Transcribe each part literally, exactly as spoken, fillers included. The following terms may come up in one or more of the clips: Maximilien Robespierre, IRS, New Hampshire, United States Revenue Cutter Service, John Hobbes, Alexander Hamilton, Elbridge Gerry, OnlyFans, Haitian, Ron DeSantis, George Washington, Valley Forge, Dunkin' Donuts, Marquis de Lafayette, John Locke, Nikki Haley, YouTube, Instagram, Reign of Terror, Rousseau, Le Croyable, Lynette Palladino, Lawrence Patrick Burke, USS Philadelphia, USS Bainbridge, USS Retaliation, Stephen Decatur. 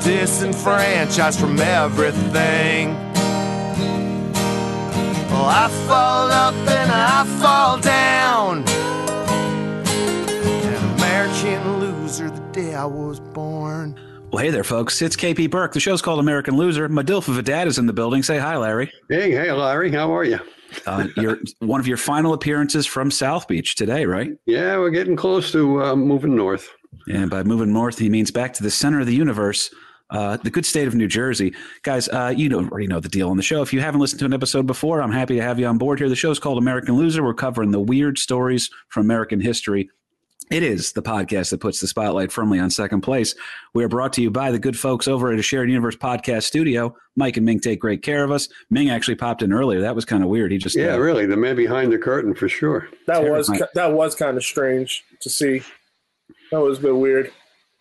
disenfranchised from everything. Well, I fall up and I fall down, an American loser the day I was born. Well, hey there, folks. It's K P Burke. The show's called American Loser. Madilfa Vedad is in the building. Say hi, Larry. Hey, hey, Larry. How are you? uh, you're one of your final appearances from South Beach today, right? Yeah, we're getting close to uh, moving north. And by moving north, he means back to the center of the universe. Uh, the good state of New Jersey. Guys, uh, you know, already know the deal on the show. If you haven't listened to an episode before, I'm happy to have you on board here. The show's called American Loser. We're covering the weird stories from American history. It is the podcast that puts the spotlight firmly on second place. We are brought to you by the good folks over at a Shared Universe podcast studio. Mike and Ming take great care of us. Ming actually popped in earlier. That was kind of weird. He just yeah, uh, really, the man behind the curtain for sure. That terrifying. was that was kind of strange to see. That was a bit weird.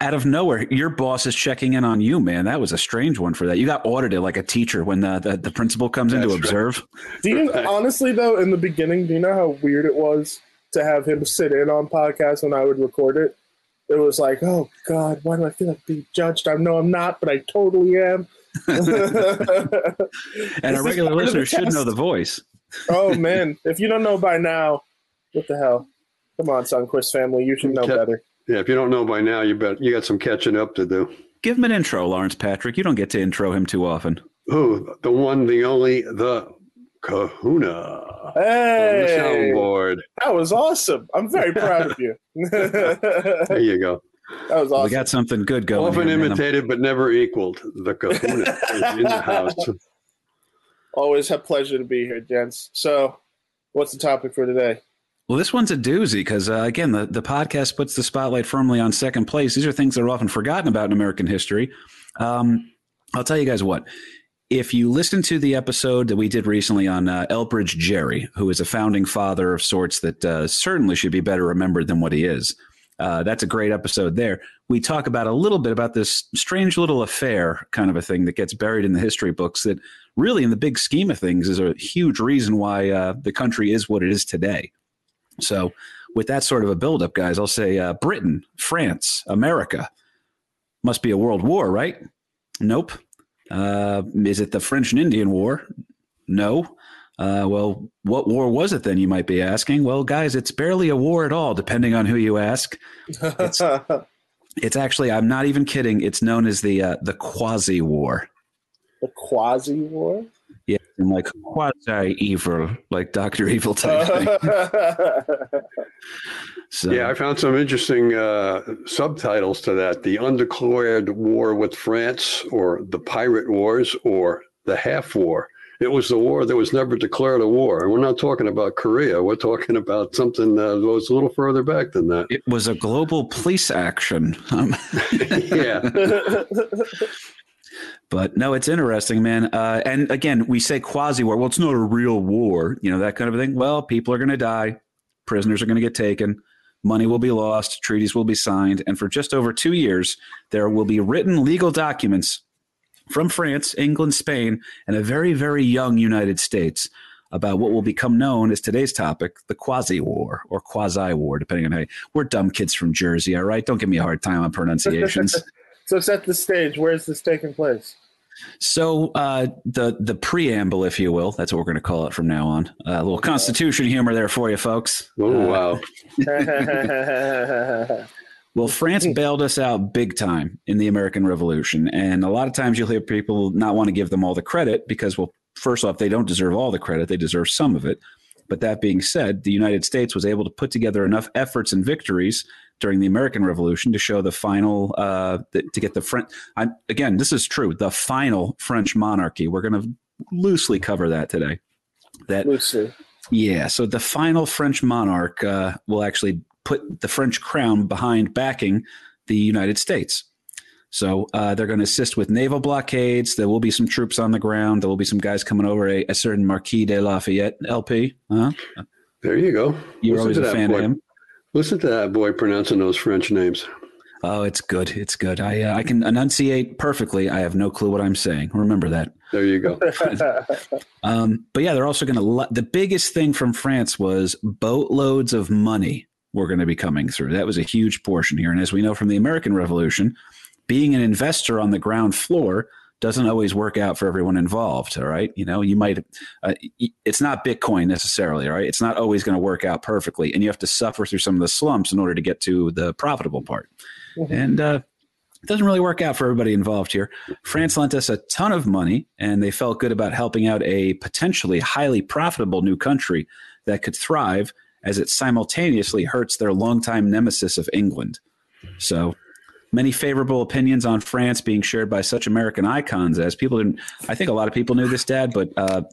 Out of nowhere, your boss is checking in on you, man. That was a strange one for that. You got audited like a teacher when the, the, the principal comes That's in to right. observe. Do you, honestly, though, in the beginning, do you know how weird it was to have him sit in on podcasts when I would record it? It was like, oh, God, why do I feel like being judged? I know I'm not, but I totally am. And our regular listeners should know the voice. Oh, man. If you don't know by now, what the hell? Come on, Sunquist family. You should know okay. better. Yeah, if you don't know by now, you bet you got some catching up to do. Give him an intro, Lawrence Patrick. You don't get to intro him too often. Who? The one, the only, the kahuna. Hey! On the soundboard. That was awesome. I'm very proud of you. There you go. That was awesome. We got something good going. Often here, imitated but never equaled. The kahuna is in the house. Always a pleasure to be here, gents. So what's the topic for today? Well, this one's a doozy because, uh, again, the, the podcast puts the spotlight firmly on second place. These are things that are often forgotten about in American history. Um, I'll tell you guys what. If you listen to the episode that we did recently on uh, Elbridge Gerry, who is a founding father of sorts that uh, certainly should be better remembered than what he is. Uh, that's a great episode there. We talk about a little bit about this strange little affair kind of a thing that gets buried in the history books that really in the big scheme of things is a huge reason why uh, the country is what it is today. So with that sort of a buildup, guys, I'll say uh, Britain, France, America must be a world war, right? Nope. Uh, is it the French and Indian War? No. Uh, well, what war was it then, you might be asking? Well, guys, it's barely a war at all, depending on who you ask. It's, it's actually, I'm not even kidding. It's known as the uh, the Quasi War. The Quasi War? Yeah, and like quasi-evil, like Doctor Evil type thing. So. Yeah, I found some interesting uh, subtitles to that. The Undeclared War with France, or the Pirate Wars, or the Half War. It was the war that was never declared a war. And we're not talking about Korea. We're talking about something uh, that was a little further back than that. It was a global police action. Um. Yeah. But no, it's interesting, man. Uh, and again, we say quasi-war. Well, it's not a real war, you know, that kind of thing. Well, people are going to die. Prisoners are going to get taken. Money will be lost. Treaties will be signed. And for just over two years, there will be written legal documents from France, England, Spain, and a very, very young United States about what will become known as today's topic, the quasi-war or quasi-war, depending on how you, we're dumb kids from Jersey, all right? Don't give me a hard time on pronunciations. So set the stage. Where is this taking place? So uh, the the preamble, if you will, that's what we're going to call it from now on. Uh, a little Constitution humor there for you, folks. Oh, wow. Uh, well, France bailed us out big time in the American Revolution. And a lot of times you'll hear people not want to give them all the credit because, well, first off, they don't deserve all the credit. They deserve some of it. But that being said, the United States was able to put together enough efforts and victories during the American Revolution to show the final, uh, the, to get the French, again, this is true, the final French monarchy. We're going to loosely cover that today. That, loosely. Yeah, so the final French monarch uh, will actually put the French crown behind backing the United States. So uh, they're going to assist with naval blockades. There will be some troops on the ground. There will be some guys coming over, a, a certain Marquis de Lafayette, L P. Huh? There you go. You were always a fan boy. of him. Listen to that boy pronouncing those French names. Oh, it's good. It's good. I uh, I can enunciate perfectly. I have no clue what I'm saying. Remember that. There you go. um, but yeah, they're also going to lo- – the biggest thing from France was boatloads of money were going to be coming through. That was a huge portion here. And as we know from the American Revolution, being an investor on the ground floor doesn't always work out for everyone involved. All right. You know, you might uh, – it's not Bitcoin necessarily. All right. It's not always going to work out perfectly. And you have to suffer through some of the slumps in order to get to the profitable part. And uh, it doesn't really work out for everybody involved here. France lent us a ton of money, and they felt good about helping out a potentially highly profitable new country that could thrive as it simultaneously hurts their longtime nemesis of England. So many favorable opinions on France being shared by such American icons as people didn't – I think a lot of people knew this, Dad, but uh,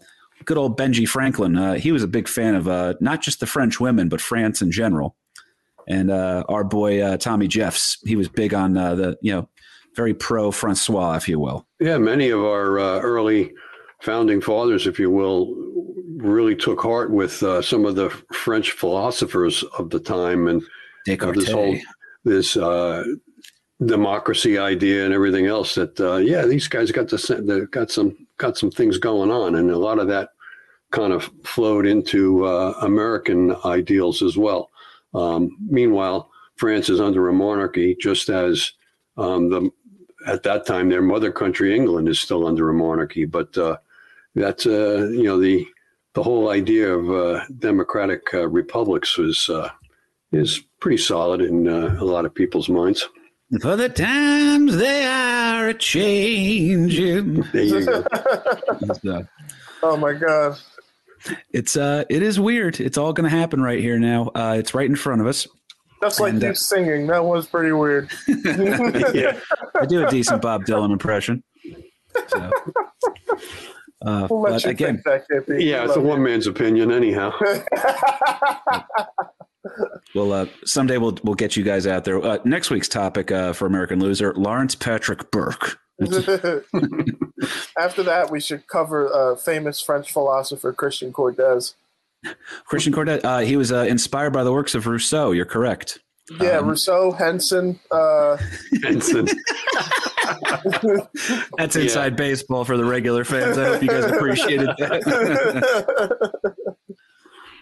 good old Benji Franklin, uh, he was a big fan of uh, not just the French women, but France in general. And uh, our boy, uh, Tommy Jeffs, he was big on uh, the, you know, very pro Francois, if you will. Yeah, many of our uh, early founding fathers, if you will, really took heart with uh, some of the French philosophers of the time and Descartes. Uh, this whole this uh, democracy idea and everything else that, uh, yeah, these guys got the, got some got some things going on. And a lot of that kind of flowed into uh, American ideals as well. Um, meanwhile, France is under a monarchy, just as um, the at that time their mother country, England, is still under a monarchy. But uh, that's uh, you know the the whole idea of uh, democratic uh, republics was uh, is pretty solid in uh, a lot of people's minds. For the times they are a changing. There you go. uh, oh my gosh. It's uh, it is weird. It's all going to happen right here now. Uh, it's right in front of us. That's like and, you uh, singing. That was pretty weird. Yeah. I do a decent Bob Dylan impression. So, uh, we'll but again, yeah, it's a one man's opinion, anyhow. Well, uh, someday we'll we'll get you guys out there. Uh, next week's topic uh, for American Loser: Lawrence Patrick Burke. After that, we should cover uh, famous French philosopher Christian Cordes. Christian Cordes, uh, he was uh, inspired by the works of Rousseau. You're correct. Yeah, um, Rousseau, Henson. Uh... Henson. That's inside yeah. baseball for the regular fans. I hope you guys appreciated that.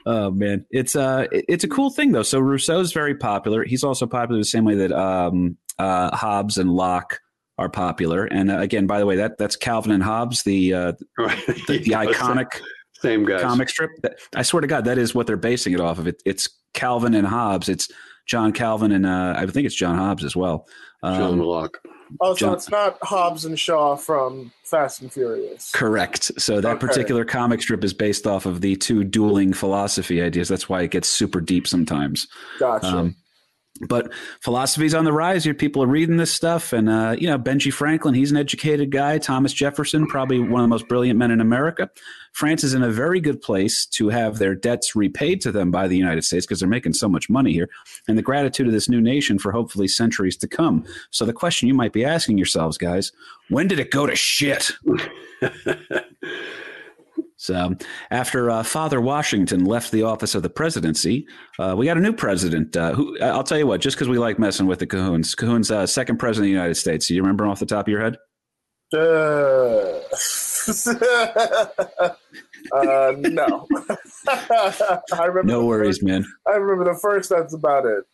Oh man, it's uh, it's a cool thing though. So Rousseau's very popular. He's also popular the same way that um, uh, Hobbes and Locke are popular. And uh, again, by the way, that that's Calvin and Hobbes, the uh, the, the yeah, iconic same, same comic strip. That, I swear to God, that is what they're basing it off of. It, it's Calvin and Hobbes. It's John Calvin and uh, I think it's John Hobbes as well. Um, John Locke. Oh, so John, it's not Hobbes and Shaw from Fast and Furious. Correct. So that okay. particular comic strip is based off of the two dueling philosophy ideas. That's why it gets super deep sometimes. Gotcha. Um, But philosophy's on the rise here. People are reading this stuff. And, uh, you know, Benji Franklin, he's an educated guy. Thomas Jefferson, probably one of the most brilliant men in America. France is in a very good place to have their debts repaid to them by the United States because they're making so much money here. And the gratitude of this new nation for hopefully centuries to come. So the question you might be asking yourselves, guys, when did it go to shit? So after uh, Father Washington left the office of the presidency, uh, we got a new president uh, who I'll tell you what, just because we like messing with the Cahoons. Cahoon's uh, second president of the United States. Do you remember off the top of your head? Uh, uh, no. I remember no worries, first, man. I remember the first. That's about it.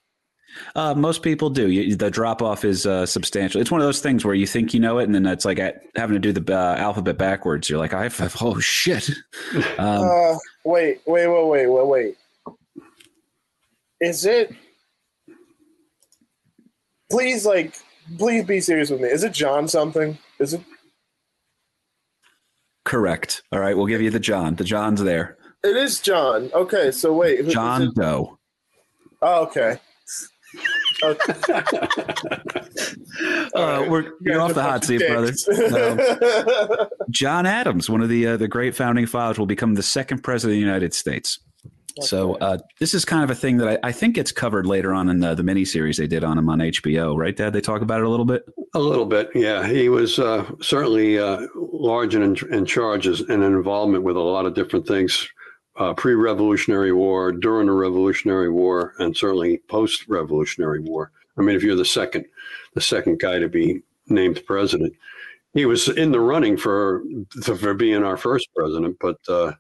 Uh, most people do. You, the drop off is uh, substantial. It's one of those things where you think you know it, and then it's like having to do the uh, alphabet backwards. You're like, I've, I've oh shit. Um, uh, wait, wait, wait, wait, wait, wait. Is it? Please, like, please be serious with me. Is it John something? Is it? Correct. All right, we'll give you the John. The John's there. It is John. Okay, so wait. John it... Doe. Oh, okay. Okay. uh, we're, you're off the hot seat, brother. Um, John Adams, one of the uh, the great founding fathers, will become the second president of the United States. Okay. So uh, this is kind of a thing that I, I think gets covered later on in the, the miniseries they did on him on H B O, right, Dad? They talk about it a little bit. A little bit, yeah. He was uh, certainly uh, large in, in charges and in involvement with a lot of different things, uh, pre-Revolutionary War, during the Revolutionary War, and certainly post-Revolutionary War. I mean, if you're the second, the second guy to be named president, he was in the running for for being our first president, but uh,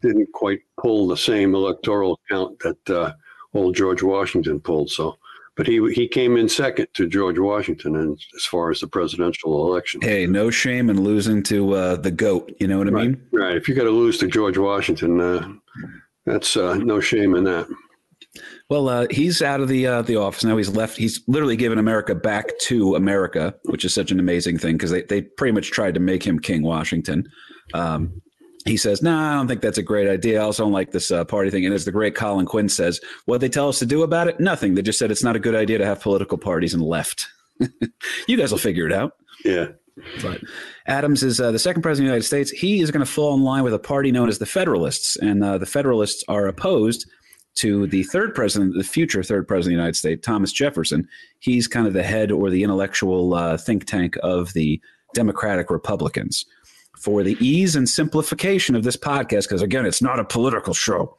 didn't quite pull the same electoral count that uh, old George Washington pulled. So. But he he came in second to George Washington, and as far as the presidential election. Hey, no shame in losing to uh, the GOAT. You know what I right, mean? Right. If you got to lose to George Washington, uh, that's uh, no shame in that. Well, uh, he's out of the uh, the office now. He's left. He's literally given America back to America, which is such an amazing thing because they, they pretty much tried to make him King Washington. Um He says, no, nah, I don't think that's a great idea. I also don't like this uh, party thing. And as the great Colin Quinn says, what they tell us to do about it? Nothing. They just said it's not a good idea to have political parties and left. You guys will figure it out. Yeah. But Adams is uh, the second president of the United States. He is going to fall in line with a party known as the Federalists. And uh, the Federalists are opposed to the third president, the future third president of the United States, Thomas Jefferson. He's kind of the head or the intellectual uh, think tank of the Democratic Republicans. For the ease and simplification of this podcast, because, again, it's not a political show,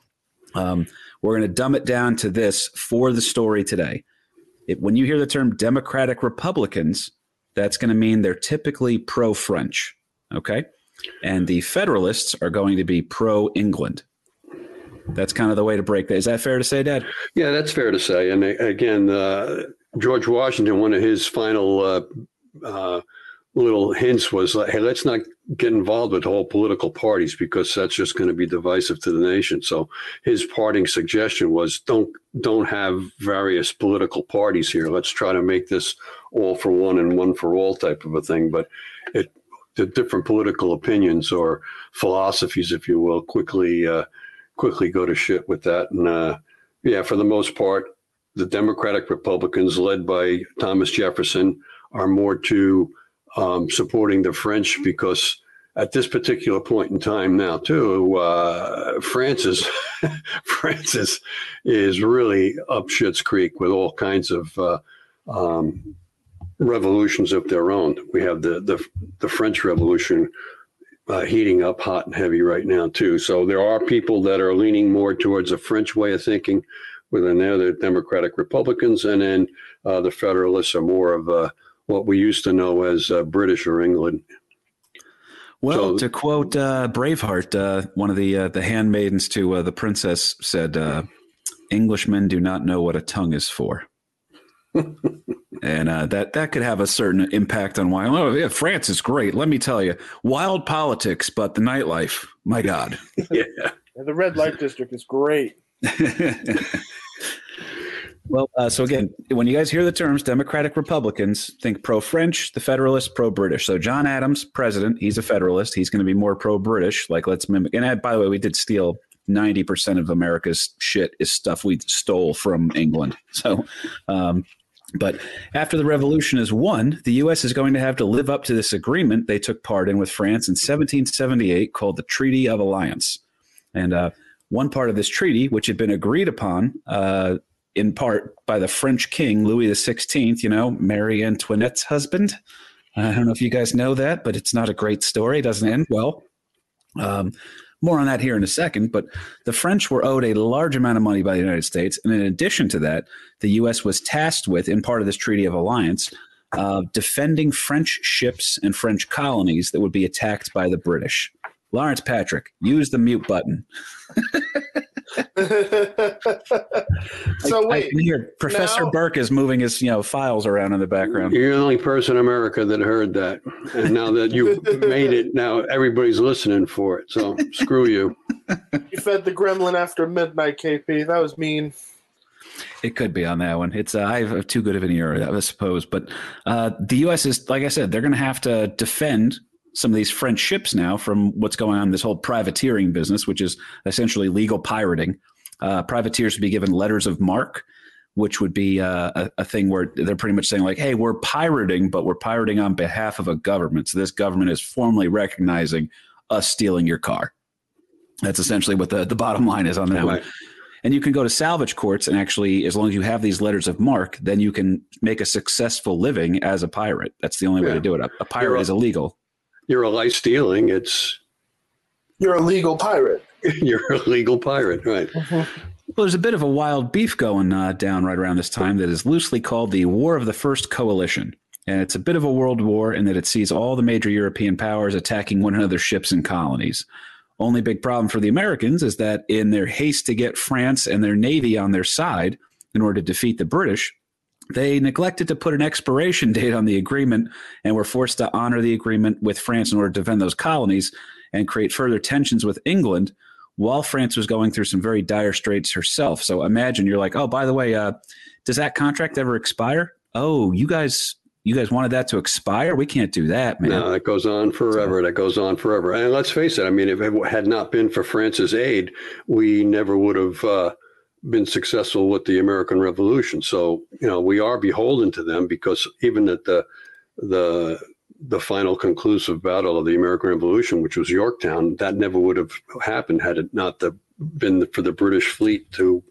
um, we're going to dumb it down to this for the story today. It, when you hear the term Democratic Republicans, that's going to mean they're typically pro-French, okay? And the Federalists are going to be pro-England. That's kind of the way to break that. Is that fair to say, Dad? Yeah, that's fair to say. And, again, uh, George Washington, one of his final uh, uh little hints was like, hey, let's not get involved with all political parties because that's just going to be divisive to the nation. So his parting suggestion was don't don't have various political parties here. Let's try to make this all for one and one for all type of a thing. But it, the different political opinions or philosophies, if you will, quickly uh, quickly go to shit with that. And uh, yeah, for the most part, the Democratic Republicans led by Thomas Jefferson are more to Um, supporting the French because at this particular point in time now, too, uh, France is, France is, is really up shit's creek with all kinds of uh, um, revolutions of their own. We have the the, the French Revolution uh, heating up hot and heavy right now, too. So there are people that are leaning more towards a French way of thinking, within there, the Democratic Republicans, and then uh, the Federalists are more of a what we used to know as uh, British or England. Well, so, to quote uh, Braveheart, uh, one of the uh, the handmaidens to uh, the princess said, uh, Englishmen do not know what a tongue is for. and uh, that, that could have a certain impact on why, oh, yeah, France is great. Let me tell you, wild politics, but the nightlife, my God. Yeah. Yeah, the red light district is great. Well, uh, so again, when you guys hear the terms Democratic Republicans, think pro-French, the Federalists, pro-British. So John Adams, president, he's a Federalist. He's going to be more pro-British. Like, let's mimic. And by the way, we did steal ninety percent of America's shit is stuff we stole from England. So, um, but after the revolution is won, the U S is going to have to live up to this agreement they took part in with France in seventeen seventy-eight called the Treaty of Alliance. And uh, one part of this treaty, which had been agreed upon uh in part by the French king, Louis the sixteenth, you know, Marie Antoinette's husband. I don't know if you guys know that, but it's not a great story. It doesn't end well. Um, more on that here in a second. But the French were owed a large amount of money by the United States. And in addition to that, the U S was tasked with, in part of this Treaty of Alliance, uh, defending French ships and French colonies that would be attacked by the British. Lawrence Patrick, use the mute button. So I, wait, I can hear Professor now, Burke is moving his you know files around in the background. You're the only person in America that heard that, and now that you've made it, now everybody's listening for it. So screw you. You fed the gremlin after midnight, K P. That was mean. It could be on that one. It's uh, I have too good of an ear, I suppose. But uh, the U S is, like I said, they're going to have to defend some of these French ships now from what's going on in this whole privateering business, which is essentially legal pirating. Uh, privateers would be given letters of marque, which would be uh, a, a thing where they're pretty much saying like, hey, we're pirating, but we're pirating on behalf of a government. So this government is formally recognizing us stealing your car. That's essentially what the, the bottom line is on that right. one. And you can go to salvage courts and actually, as long as you have these letters of marque, then you can make a successful living as a pirate. That's the only yeah. way to do it. A, a pirate a, is illegal. You're a life stealing. It's you're a legal pirate. You're a legal pirate, right? Mm-hmm. Well, there's a bit of a wild beef going uh, down right around this time that is loosely called the War of the First Coalition. And it's a bit of a world war in that it sees all the major European powers attacking one another's ships and colonies. Only big problem for the Americans is that in their haste to get France and their Navy on their side in order to defeat the British, they neglected to put an expiration date on the agreement and were forced to honor the agreement with France in order to defend those colonies and create further tensions with England while France was going through some very dire straits herself. So imagine you're like, oh, by the way, uh, does that contract ever expire? Oh, you guys, you guys wanted that to expire? We can't do that, man. No, that goes on forever. So, that goes on forever. And let's face it. I mean, if it had not been for France's aid, we never would have uh, been successful with the American Revolution. So, you know, we are beholden to them because even at the, the, the final conclusive battle of the American Revolution, which was Yorktown, that never would have happened had it not the, been for the British fleet to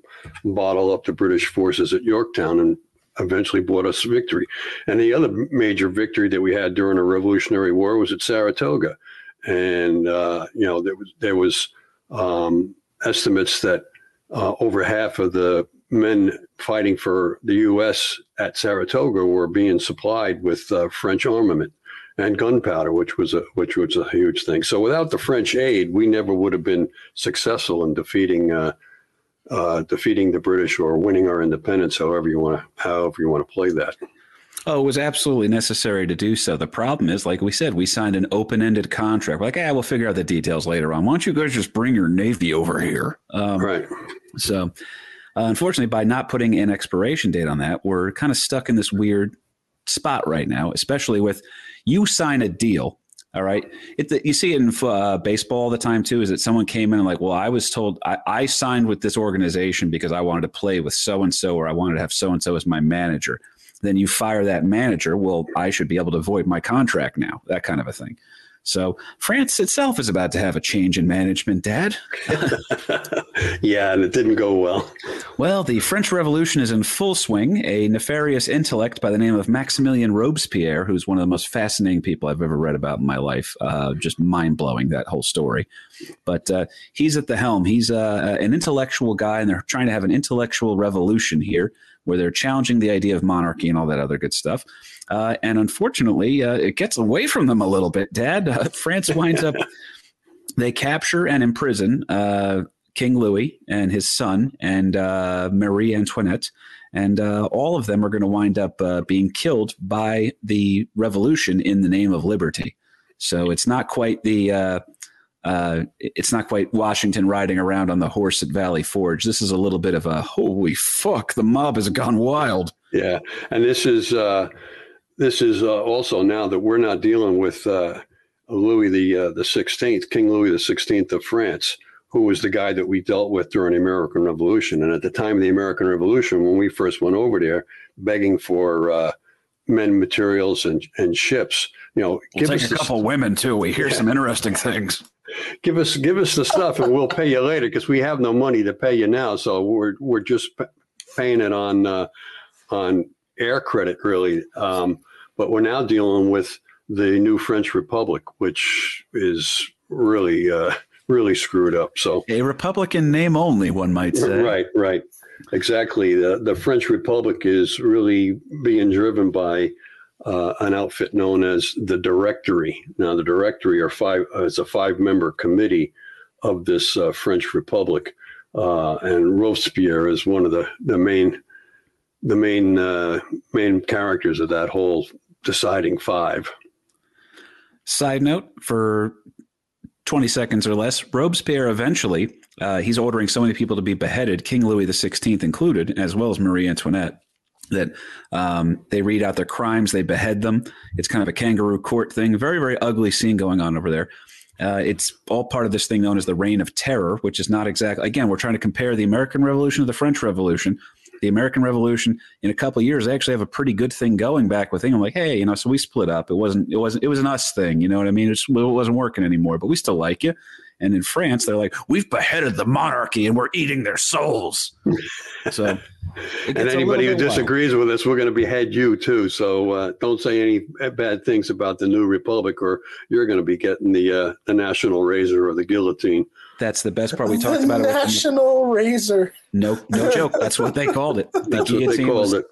bottle up the British forces at Yorktown and eventually brought us victory. And the other major victory that we had during the Revolutionary War was at Saratoga. And, uh, you know, there was, there was um, estimates that uh, over half of the men fighting for the U S at Saratoga were being supplied with uh, French armament and gunpowder, which was a which was a huge thing. So without the French aid, we never would have been successful in defeating uh, uh, defeating the British or winning our independence. However you want to however you want to play that. Oh, it was absolutely necessary to do so. The problem is, like we said, we signed an open-ended contract. We're like, ah, we'll figure out the details later on. Why don't you guys just bring your Navy over here? Um, right. So, uh, unfortunately, by not putting an expiration date on that, we're kind of stuck in this weird spot right now, especially with. You sign a deal, all right? It, you see it in uh, baseball all the time, too, is that someone came in and like, well, I was told I, I signed with this organization because I wanted to play with so-and-so or I wanted to have so-and-so as my manager. Then you fire that manager. Well, I should be able to void my contract now, that kind of a thing. So France itself is about to have a change in management, Dad. Yeah, and it didn't go well. Well, the French Revolution is in full swing. A nefarious intellect by the name of Maximilien Robespierre, who's one of the most fascinating people I've ever read about in my life. Uh, just mind-blowing, that whole story. But uh, he's at the helm. He's uh, an intellectual guy, and they're trying to have an intellectual revolution here, where they're challenging the idea of monarchy and all that other good stuff. Uh, and unfortunately, uh, it gets away from them a little bit, Dad. Uh, France winds up, they capture and imprison uh, King Louis and his son and uh, Marie Antoinette. And uh, all of them are going to wind up uh, being killed by the revolution in the name of liberty. So it's not quite the... Uh, Uh, it's not quite Washington riding around on the horse at Valley Forge. This is a little bit of a, holy fuck, the mob has gone wild. Yeah. And this is uh, this is uh, also now that we're not dealing with uh, Louis the uh, the sixteenth, King Louis the sixteenth of France, who was the guy that we dealt with during the American Revolution. And at the time of the American Revolution, when we first went over there begging for uh, men, materials, and, and ships, you know, we'll give us a couple women, too. We hear yeah. some interesting things. Give us give us the stuff and we'll pay you later because we have no money to pay you now. So we're we're just p- paying it on uh, on air credit, really. Um, but we're now dealing with the new French Republic, which is really, uh, really screwed up. So a Republican name only, one might say. Right, right. Exactly. The, the French Republic is really being driven by Uh, an outfit known as the Directory. Now, the Directory are five uh, is a five-member committee of this uh, French Republic, uh, and Robespierre is one of the the main the main uh, main characters of that whole deciding five. Side note for twenty seconds or less, Robespierre eventually uh, he's ordering so many people to be beheaded, King Louis the sixteenth included, as well as Marie Antoinette. That um, they read out their crimes, they behead them. It's kind of a kangaroo court thing. Very, very ugly scene going on over there. Uh, it's all part of this thing known as the Reign of Terror, which is not exactly, again, we're trying to compare the American Revolution to the French Revolution. the American Revolution in a couple of years, they actually have a pretty good thing going back with England. Like, hey, you know, so we split up. It wasn't, it wasn't, it was an us thing. You know what I mean? It's, it wasn't working anymore, but we still like you. And in France, they're like, we've beheaded the monarchy and we're eating their souls. So, and anybody who disagrees wild. with us, we're going to behead you too. So uh, don't say any bad things about the new republic, or you're going to be getting the uh, the national razor or the guillotine. That's the best part. We talked the about it. National with razor. No, no joke. That's what they called it. The That's what they called was- it.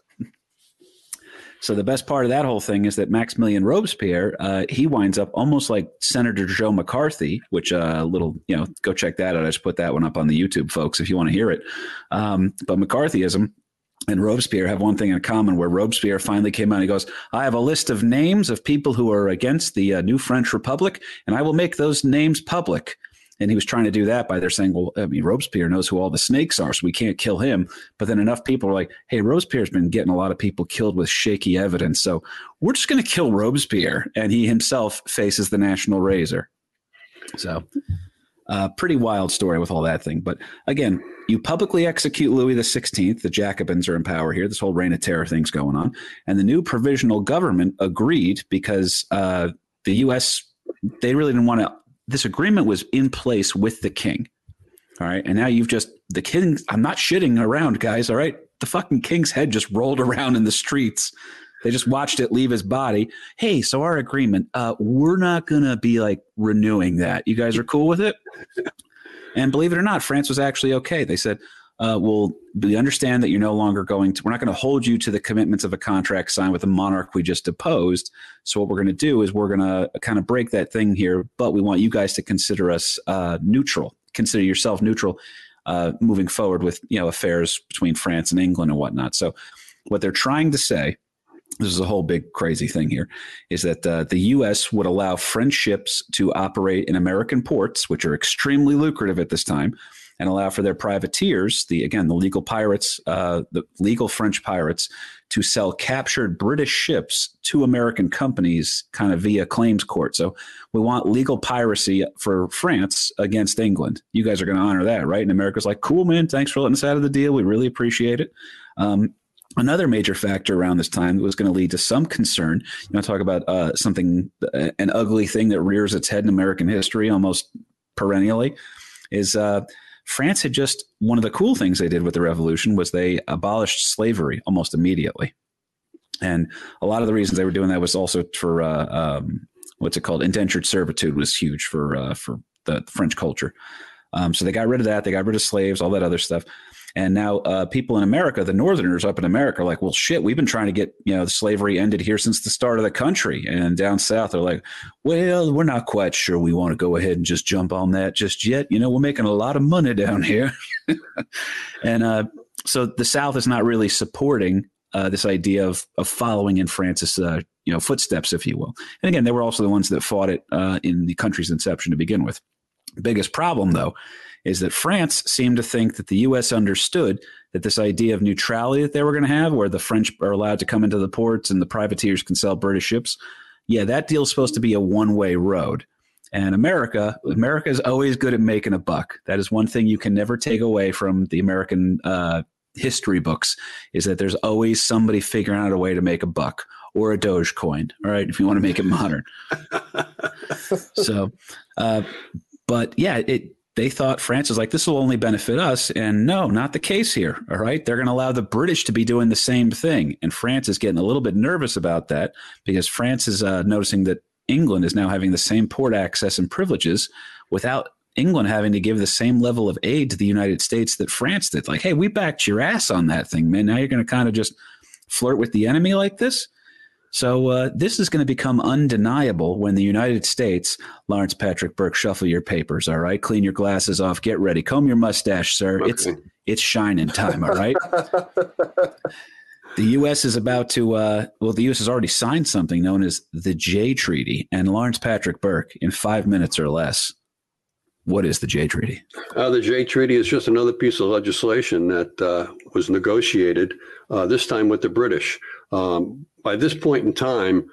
So the best part of that whole thing is that Maximilien Robespierre, uh, he winds up almost like Senator Joe McCarthy, which a uh, little, you know, go check that out. I just put that one up on the YouTube, folks, if you want to hear it. Um, but McCarthyism and Robespierre have one thing in common, where Robespierre finally came out and he goes, I have a list of names of people who are against the uh, new French Republic, and I will make those names public. And he was trying to do that by their saying, well, I mean, Robespierre knows who all the snakes are, so we can't kill him. But then enough people are like, hey, Robespierre's been getting a lot of people killed with shaky evidence, so we're just going to kill Robespierre. And he himself faces the national razor. So uh, pretty wild story with all that thing. But again, you publicly execute Louis the sixteenth. The Jacobins are in power here. This whole Reign of Terror thing's going on. And the new provisional government agreed because uh, the U S, they really didn't want to. This agreement was in place with the king. All right. And now you've just the king. I'm not shitting around, guys. All right. The fucking king's head just rolled around in the streets. They just watched it leave his body. Hey, so our agreement, uh, we're not going to be like renewing that. You guys are cool with it? And believe it or not, France was actually okay. They said, uh, well, we understand that you're no longer going to, we're not going to hold you to the commitments of a contract signed with the monarch we just deposed. So what we're going to do is we're going to kind of break that thing here, but we want you guys to consider us uh, neutral, consider yourself neutral uh, moving forward with, you know, affairs between France and England and whatnot. So what they're trying to say, this is a whole big crazy thing here, is that uh, the U S would allow French ships to operate in American ports, which are extremely lucrative at this time, and allow for their privateers, the again, the legal pirates, uh, the legal French pirates, to sell captured British ships to American companies kind of via claims court. So we want legal piracy for France against England. You guys are going to honor that, right? And America's like, cool, man, thanks for letting us out of the deal. We really appreciate it. Um, Another major factor around this time that was going to lead to some concern, you know, talk about uh, something, an ugly thing that rears its head in American history almost perennially, is uh, France had just, one of the cool things they did with the revolution was they abolished slavery almost immediately. And a lot of the reasons they were doing that was also for, uh, um, what's it called? Indentured servitude was huge for, uh, for the French culture. Um, so they got rid of that. They got rid of slaves, all that other stuff. And now uh, people in America, the Northerners up in America, are like, well, shit, we've been trying to get, you know, the slavery ended here since the start of the country. And down south, they're like, well, we're not quite sure we want to go ahead and just jump on that just yet. You know, we're making a lot of money down here. And uh, so the South is not really supporting uh, this idea of, of following in France's, uh, you know, footsteps, if you will. And again, they were also the ones that fought it uh, in the country's inception to begin with. Biggest problem, though, is that France seemed to think that the U S understood that this idea of neutrality that they were going to have, where the French are allowed to come into the ports and the privateers can sell British ships. Yeah, that deal is supposed to be a one-way road. And America, America is always good at making a buck. That is one thing you can never take away from the American uh, history books, is that there's always somebody figuring out a way to make a buck. Or a Dogecoin, all right, if you want to make it modern. So, uh, but yeah, it. They thought France was like, this will only benefit us. And no, not the case here. All right. They're going to allow the British to be doing the same thing. And France is getting a little bit nervous about that, because France is uh, noticing that England is now having the same port access and privileges without England having to give the same level of aid to the United States that France did. Like, hey, we backed your ass on that thing, man. Now you're going to kind of just flirt with the enemy like this. So uh, this is going to become undeniable when the United States, Lawrence Patrick Burke, shuffle your papers, all right? Clean your glasses off, get ready, comb your mustache, sir. Okay. It's it's shining time, all right? The U S is about to, uh, well, the U S has already signed something known as the Jay Treaty. And Lawrence Patrick Burke, in five minutes or less, what is the Jay Treaty? Uh, the Jay Treaty is just another piece of legislation that uh, was negotiated, uh, this time with the British. Um, by this point in time,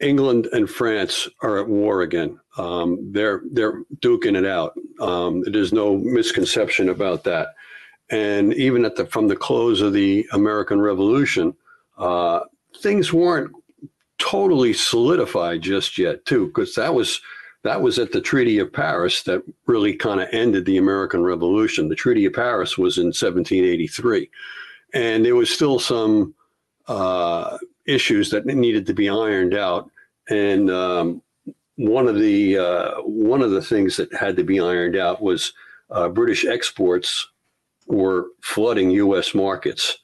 England and France are at war again. Um, they're they're duking it out. Um, there's no misconception about that. And even at the from the close of the American Revolution, uh, things weren't totally solidified just yet, too, because that was that was at the Treaty of Paris that really kind of ended the American Revolution. The Treaty of Paris was in seventeen eighty-three, and there was still some uh, issues that needed to be ironed out. And um, one of the uh, one of the things that had to be ironed out was uh, British exports were flooding U S markets.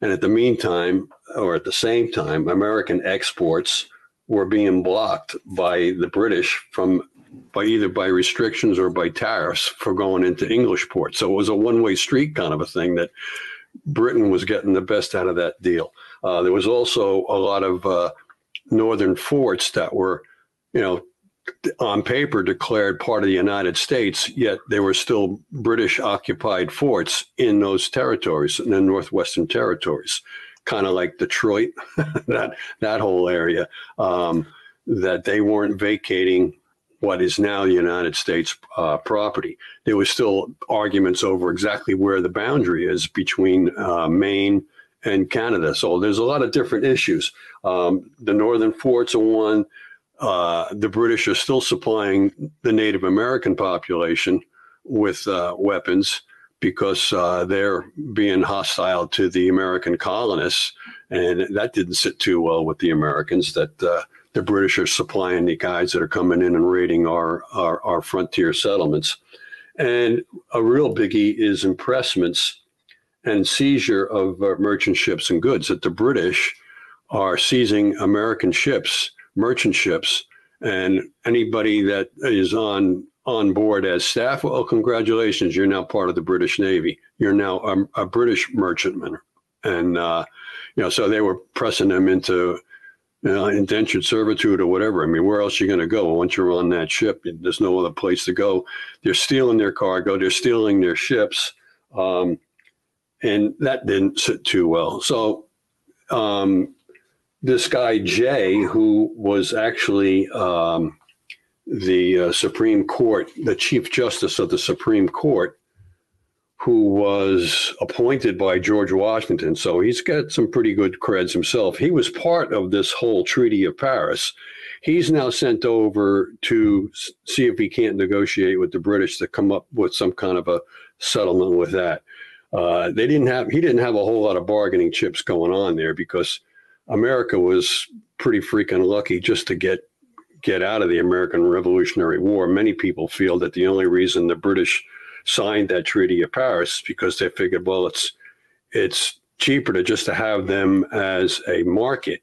And at the meantime, or at the same time, American exports were being blocked by the British from by either by restrictions or by tariffs for going into English ports. So it was a one-way street kind of a thing that Britain was getting the best out of that deal. Uh, there was also a lot of uh, northern forts that were, you know, on paper declared part of the United States, yet there were still British occupied forts in those territories, in the Northwestern territories, kind of like Detroit, that that whole area, um, that they weren't vacating what is now the United States uh, property. There was still arguments over exactly where the boundary is between uh, Maine and Canada. So there's a lot of different issues. Um, the northern forts are one. Uh, the British are still supplying the Native American population with uh, weapons because uh, they're being hostile to the American colonists. And that didn't sit too well with the Americans, that uh, the British are supplying the guys that are coming in and raiding our, our, our frontier settlements. And a real biggie is impressments and seizure of uh, merchant ships and goods, that the British are seizing American ships, merchant ships, and anybody that is on on board as staff, well, congratulations, you're now part of the British Navy. You're now a, a British merchantman. And, uh, you know, so they were pressing them into you know, indentured servitude or whatever. I mean, where else are you going to go once you're on that ship? There's no other place to go. They're stealing their cargo. They're stealing their ships. Um, and that didn't sit too well. So, um this guy, Jay, who was actually um, the uh, Supreme Court, the Chief Justice of the Supreme Court, who was appointed by George Washington. So he's got some pretty good creds himself. He was part of this whole Treaty of Paris. He's now sent over to see if he can't negotiate with the British to come up with some kind of a settlement with that. Uh, they didn't have, he didn't have a whole lot of bargaining chips going on there, because America was pretty freaking lucky just to get get out of the American Revolutionary War. Many people feel that the only reason the British signed that Treaty of Paris is because they figured, well, it's it's cheaper to just to have them as a market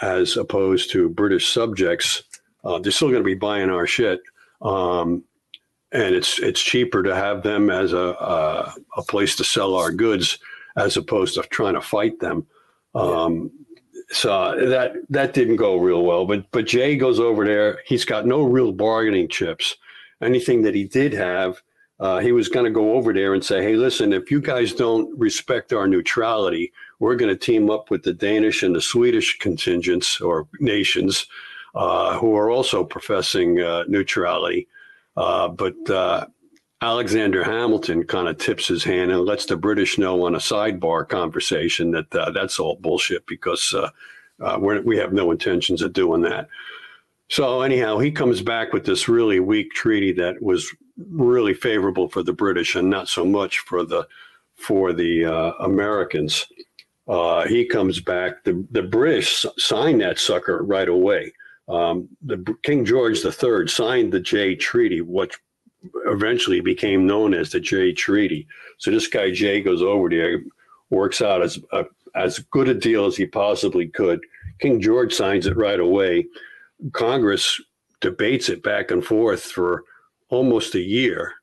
as opposed to British subjects. Uh, they're still going to be buying our shit, um, and it's it's cheaper to have them as a uh, a place to sell our goods as opposed to trying to fight them. Um, yeah. So that that didn't go real well. But but Jay goes over there. He's got no real bargaining chips. Anything that he did have, uh, he was going to go over there and say, hey, listen, if you guys don't respect our neutrality, we're going to team up with the Danish and the Swedish contingents or nations uh, who are also professing uh, neutrality. Uh, but uh, Alexander Hamilton kind of tips his hand and lets the British know on a sidebar conversation that uh, that's all bullshit, because uh, uh, we're, we have no intentions of doing that. So anyhow, he comes back with this really weak treaty that was really favorable for the British and not so much for the for the uh, Americans. Uh, he comes back. The, the British signed that sucker right away. Um, the King George the third signed the Jay Treaty, which eventually became known as the Jay Treaty. So this guy Jay goes over there, works out as uh, as good a deal as he possibly could. King George signs it right away. Congress debates it back and forth for almost a year,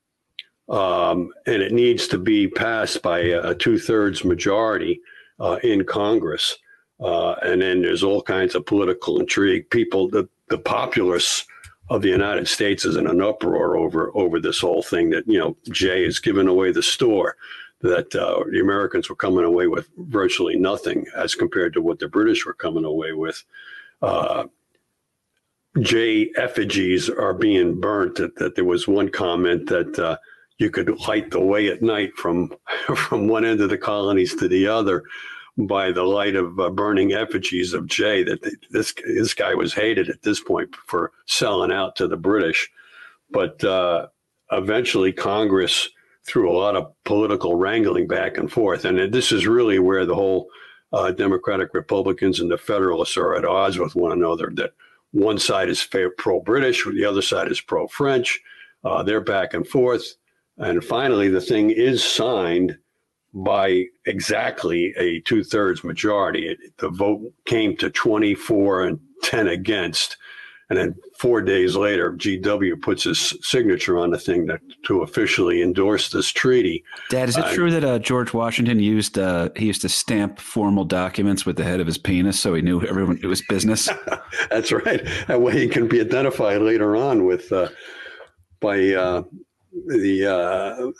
um, and it needs to be passed by a, a two-thirds majority uh, in Congress. Uh, and then there's all kinds of political intrigue. People, the, the populace of the United States is in an uproar over over this whole thing that, you know, Jay is giving away the store, that uh, the Americans were coming away with virtually nothing as compared to what the British were coming away with. Uh, Jay effigies are being burnt. That, that there was one comment that uh, you could light the way at night from from one end of the colonies to the other by the light of uh, burning effigies of Jay. That they, this this guy was hated at this point for selling out to the British, but uh, eventually Congress, through a lot of political wrangling back and forth, and this is really where the whole uh, Democratic Republicans and the Federalists are at odds with one another. That one side is pro-British, the other side is pro-French. Uh, they're back and forth, and finally the thing is signed by exactly a two-thirds majority. It, the vote came to twenty-four and ten against, and then four days later, G W puts his signature on the thing that, to officially endorse this treaty. Dad, is it uh, true that uh, George Washington used uh, he used to stamp formal documents with the head of his penis so he knew everyone knew his business? That's right. That way he can be identified later on with uh, by uh, the. Uh,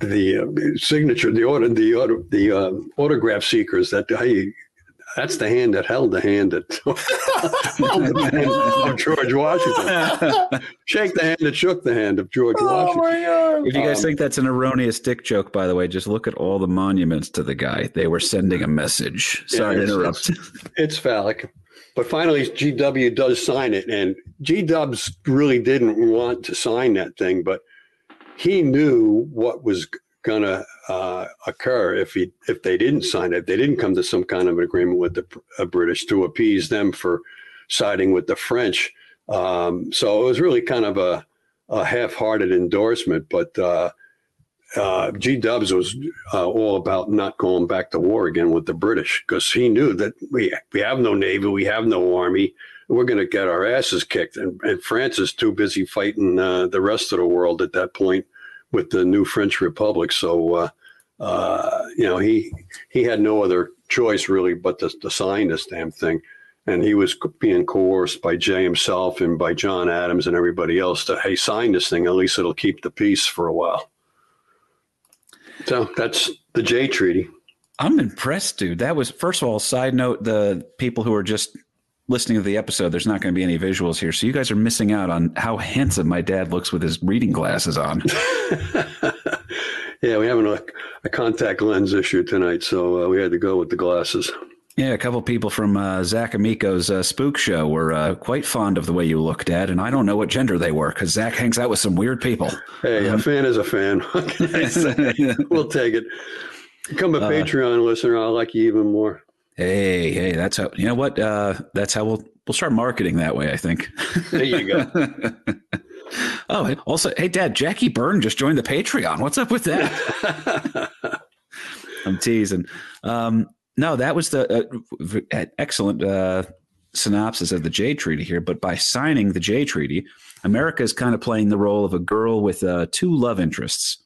the uh, signature, the order, the order, the uh, autograph seekers. That hey, that's the hand that held the hand that of George Washington. Shake the hand that shook the hand of George Washington. Oh, if you guys um, think that's an erroneous dick joke, by the way, just look at all the monuments to the guy. They were sending a message. Sorry yeah, to interrupt. It's, it's phallic. But finally, G W does sign it, and G Dubs really didn't want to sign that thing, but he knew what was going to uh, occur if he if they didn't sign it. They didn't come to some kind of an agreement with the uh, British to appease them for siding with the French. Um, so it was really kind of a, a half-hearted endorsement. But uh, uh, G. Dubs was uh, all about not going back to war again with the British, because he knew that we we have no navy, we have no army. We're going to get our asses kicked. And, and France is too busy fighting uh, the rest of the world at that point with the new French Republic. So, uh, uh, you know, he he had no other choice really but to, to sign this damn thing. And he was being coerced by Jay himself and by John Adams and everybody else to, hey, sign this thing. At least it'll keep the peace for a while. So that's the Jay Treaty. I'm impressed, dude. That was, first of all, side note, the people who are just listening to the episode, there's not going to be any visuals here, so you guys are missing out on how handsome my dad looks with his reading glasses on. Yeah, we have a, a contact lens issue tonight, so uh, we had to go with the glasses. Yeah, a couple people from uh, Zach Amico's uh, Spook Show were uh, quite fond of the way you look, Dad, and I don't know what gender they were because Zach hangs out with some weird people. Hey, um, a fan is a fan. What can I say? We'll take it. Become a uh, Patreon listener. I like you even more. Hey, hey, that's how, you know what? Uh, that's how we'll, we'll start marketing that way, I think. There you go. Oh, also, hey, Dad, Jackie Byrne just joined the Patreon. What's up with that? I'm teasing. Um, no, that was the uh, excellent uh, synopsis of the Jay Treaty here. But by signing the Jay Treaty, America is kind of playing the role of a girl with uh, two love interests.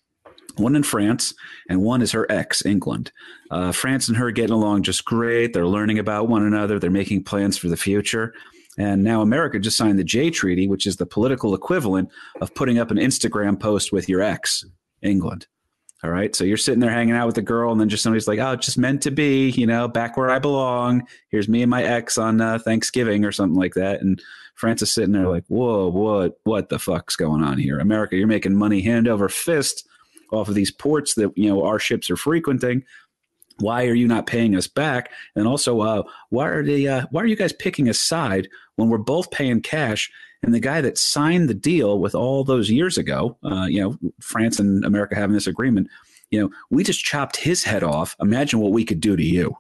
One in France, and one is her ex, England. Uh, France and her getting along just great. They're learning about one another. They're making plans for the future. And now America just signed the Jay Treaty, which is the political equivalent of putting up an Instagram post with your ex, England. All right. So you're sitting there hanging out with a girl, and then just somebody's like, oh, it's just meant to be, you know, back where I belong. Here's me and my ex on uh, Thanksgiving or something like that. And France is sitting there like, whoa, what, what the fuck's going on here? America, you're making money hand over fist off of these ports that, you know, our ships are frequenting. Why are you not paying us back? And also, uh, why are they, uh, why are you guys picking a side when we're both paying cash? And the guy that signed the deal with all those years ago, uh, you know, France and America having this agreement, you know, we just chopped his head off. Imagine what we could do to you.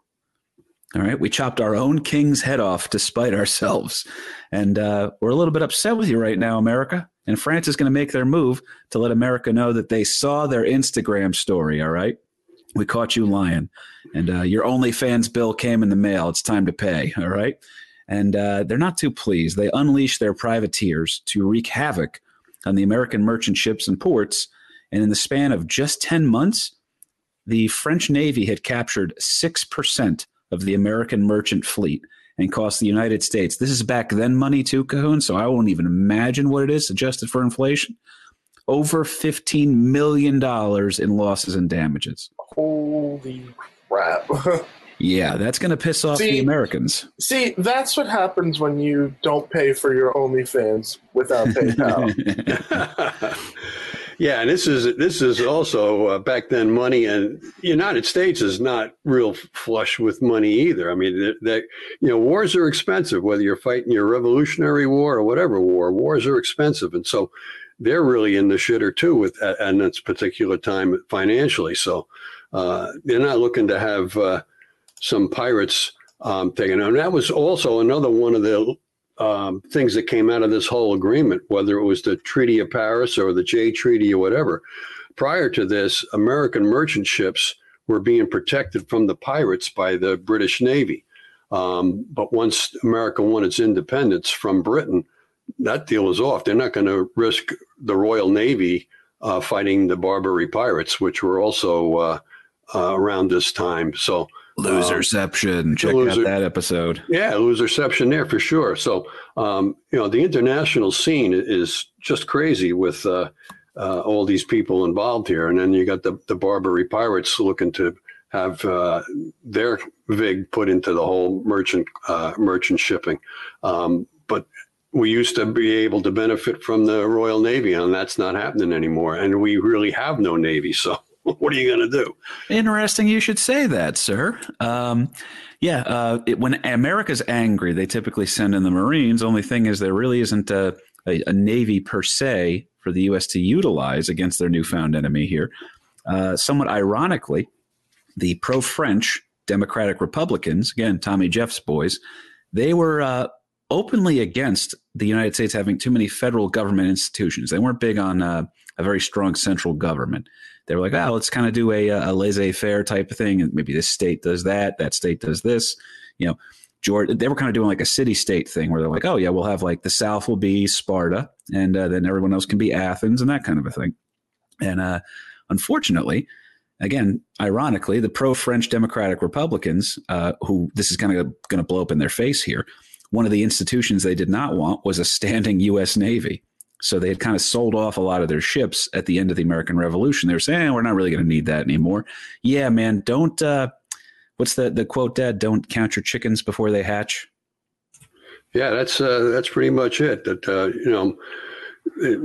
All right. We chopped our own king's head off to spite ourselves. And uh, we're a little bit upset with you right now, America. And France is going to make their move to let America know that they saw their Instagram story. All right. We caught you lying. And uh, your OnlyFans bill came in the mail. It's time to pay. All right. And uh, they're not too pleased. They unleash their privateers to wreak havoc on the American merchant ships and ports. And in the span of just ten months, the French Navy had captured six percent of the American merchant fleet and cost the United States. This is back then money too, Cahoon, so I won't even imagine what it is adjusted for inflation. Over fifteen million dollars in losses and damages. Holy crap. Yeah, that's going to piss off see, the Americans. See, that's what happens when you don't pay for your OnlyFans without PayPal. Yeah, and this is this is also uh, back then money, and the United States is not real flush with money either. I mean, that, that you know, wars are expensive, whether you're fighting your Revolutionary War or whatever war. Wars are expensive, and so they're really in the shitter too with at, at this particular time financially. So uh, they're not looking to have uh, some pirates um, taken on. And that was also another one of the Um, things that came out of this whole agreement, whether it was the Treaty of Paris or the Jay Treaty or whatever. Prior to this, American merchant ships were being protected from the pirates by the British Navy. Um, but once America won its independence from Britain, that deal was off. They're not going to risk the Royal Navy uh, fighting the Barbary pirates, which were also uh, uh, around this time. So Loserception. Um, Check loser, out that episode. Yeah, Loserception there for sure. So, um, you know, the international scene is just crazy with uh, uh, all these people involved here. And then you got the, the Barbary pirates looking to have uh, their vig put into the whole merchant uh, merchant shipping. Um, but we used to be able to benefit from the Royal Navy, and that's not happening anymore. And we really have no Navy, so what are you going to do? Interesting you should say that, sir. Um, yeah, uh, it, when America's angry, they typically send in the Marines. Only thing is there really isn't a, a, a Navy per se for the U S to utilize against their newfound enemy here. Uh, somewhat ironically, the pro-French Democratic Republicans, again, Tommy Jeff's boys, they were uh, openly against the United States having too many federal government institutions. They weren't big on uh, a very strong central government. They were like, oh, let's kind of do a, a laissez-faire type of thing. And maybe this state does that. That state does this. You know, George, they were kind of doing like a city-state thing where they're like, oh, yeah, we'll have like the South will be Sparta and uh, then everyone else can be Athens and that kind of a thing. And uh, unfortunately, again, ironically, the pro-French Democratic Republicans, uh, who this is kind of going to blow up in their face here, one of the institutions they did not want was a standing U S Navy. So they had kind of sold off a lot of their ships at the end of the American Revolution. They were saying, eh, we're not really going to need that anymore. Yeah, man, don't uh, – what's the, the quote, Dad? Don't count your chickens before they hatch. Yeah, that's uh, that's pretty much it. That, uh, you know, it,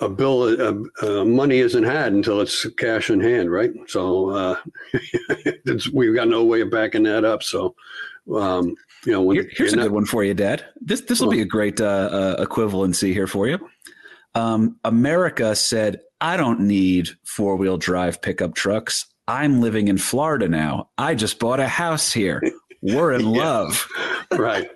a bill uh, uh, money isn't had until it's cash in hand, right? So uh, it's, we've got no way of backing that up. So um, – You know, when, here, here's a not, good one for you, Dad. This this will well, be a great uh, uh, equivalency here for you. Um, America said, I don't need four-wheel drive pickup trucks. I'm living in Florida now. I just bought a house here. We're in yeah, love. Right.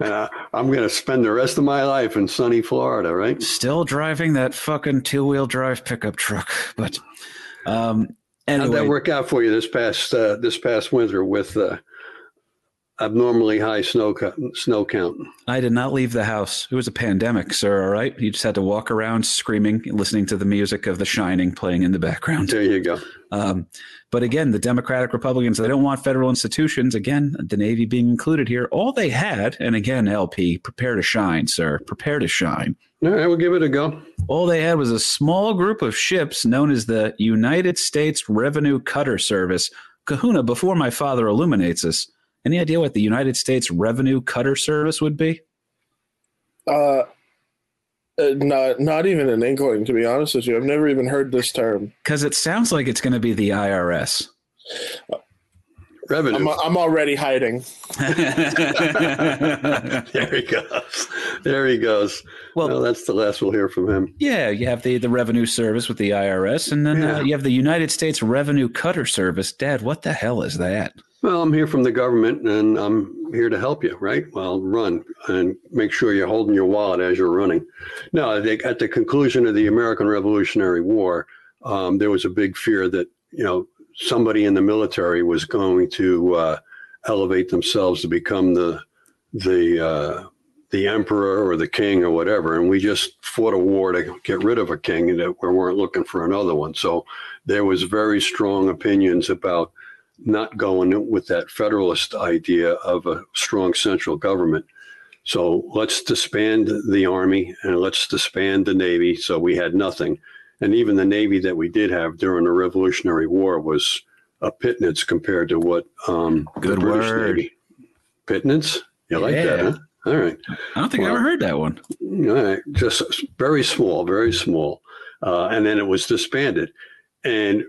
Uh, I'm going to spend the rest of my life in sunny Florida, right? Still driving that fucking two-wheel drive pickup truck. But um, anyway. How'd that work out for you this past, uh, this past winter with uh, – abnormally high snow snow count? I did not leave the house. It was a pandemic, sir. All right, you just had to walk around screaming, listening to the music of The Shining playing in the background. There you go. Um, but again, the Democratic Republicans, they don't want federal institutions. Again, the Navy being included here. All they had, and again, L P, prepare to shine, sir. Prepare to shine. All right, we'll give it a go. All they had was a small group of ships known as the United States Revenue Cutter Service. Kahuna, before my father illuminates us, any idea what the United States Revenue Cutter Service would be? Uh, not not even an inkling, to be honest with you. I've never even heard this term. Because it sounds like it's going to be the I R S. Revenue. I'm, I'm already hiding. There he goes. There he goes. Well, no, that's the last we'll hear from him. Yeah, you have the, the Revenue Service with the I R S, and then yeah. uh, you have the United States Revenue Cutter Service. Dad, what the hell is that? Well, I'm here from the government, and I'm here to help you, right? Well, run and make sure you're holding your wallet as you're running. No, they, at the conclusion of the American Revolutionary War, um, there was a big fear that, you know, somebody in the military was going to uh, elevate themselves to become the the uh, the emperor or the king or whatever. And we just fought a war to get rid of a king, and that we weren't looking for another one. So there was very strong opinions about not going with that Federalist idea of a strong central government. So let's disband the Army and let's disband the Navy. So we had nothing. And even the Navy that we did have during the Revolutionary War was a pittance compared to what um, Good the British word. Navy. Pittance? You like yeah. that, huh? All right. I don't think well, I ever heard that one. All right. Just very small, very small. uh, and then it was disbanded. And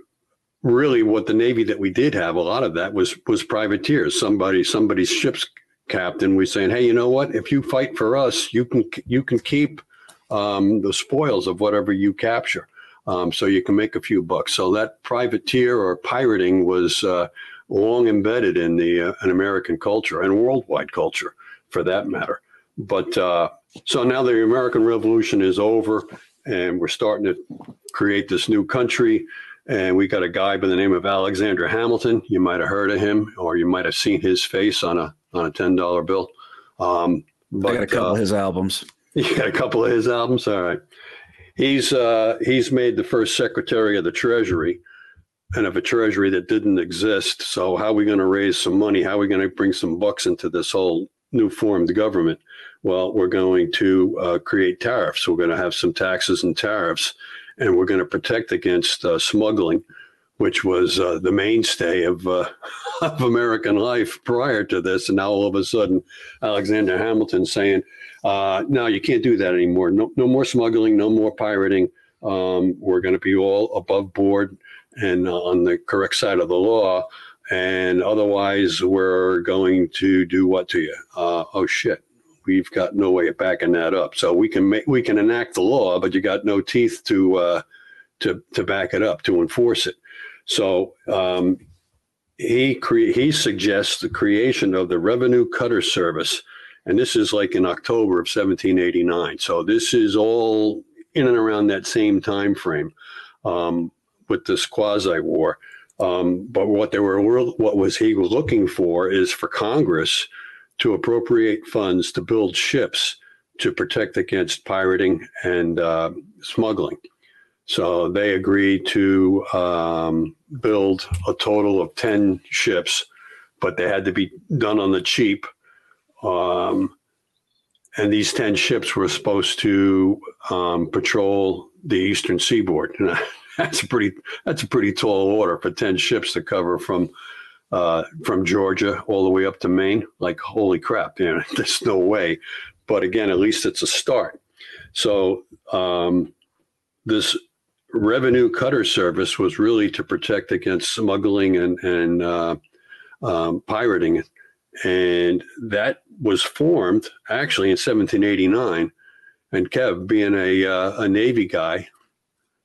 really, what the Navy that we did have, a lot of that was was privateers. Somebody, somebody's ship's captain was saying, "Hey, you know what? If you fight for us, you can you can keep um, the spoils of whatever you capture, um, so you can make a few bucks." So that privateer or pirating was uh, long embedded in the uh, in American culture and worldwide culture, for that matter. But uh, so now the American Revolution is over, and we're starting to create this new country. And we got a guy by the name of Alexander Hamilton. You might have heard of him, or you might have seen his face on a on a ten dollar bill. Um, but I got a couple uh, of his albums. You got a couple of his albums. All right. He's uh, he's made the first Secretary of the Treasury, and of a Treasury that didn't exist. So how are we going to raise some money? How are we going to bring some bucks into this whole new formed government? Well, we're going to uh, create tariffs. We're going to have some taxes and tariffs. And we're going to protect against uh, smuggling, which was uh, the mainstay of, uh, of American life prior to this. And now all of a sudden, Alexander Hamilton saying, uh, no, you can't do that anymore. No, no more smuggling, no more pirating. Um, we're going to be all above board and uh, on the correct side of the law. And otherwise, we're going to do what to you? Uh, oh, shit. We've got no way of backing that up. So we can make, we can enact the law, but you got no teeth to uh, to to back it up, to enforce it. So um, he cre- he suggests the creation of the Revenue Cutter Service, and this is like in October of seventeen eighty-nine. So this is all in and around that same time frame um, with this quasi war. Um, but what they were what was he was looking for is for Congress to appropriate funds to build ships to protect against pirating and uh, smuggling. So they agreed to um, build a total of ten ships, but they had to be done on the cheap. Um, and these ten ships were supposed to um, patrol the eastern seaboard. And that's a pretty that's a pretty tall order for ten ships to cover from Uh, from Georgia all the way up to Maine. Like, holy crap, you know, there's no way. But again, at least it's a start. So um, this Revenue Cutter Service was really to protect against smuggling and, and uh, um, pirating. And that was formed actually in seventeen eighty-nine. And Kev, being a, uh, a Navy guy.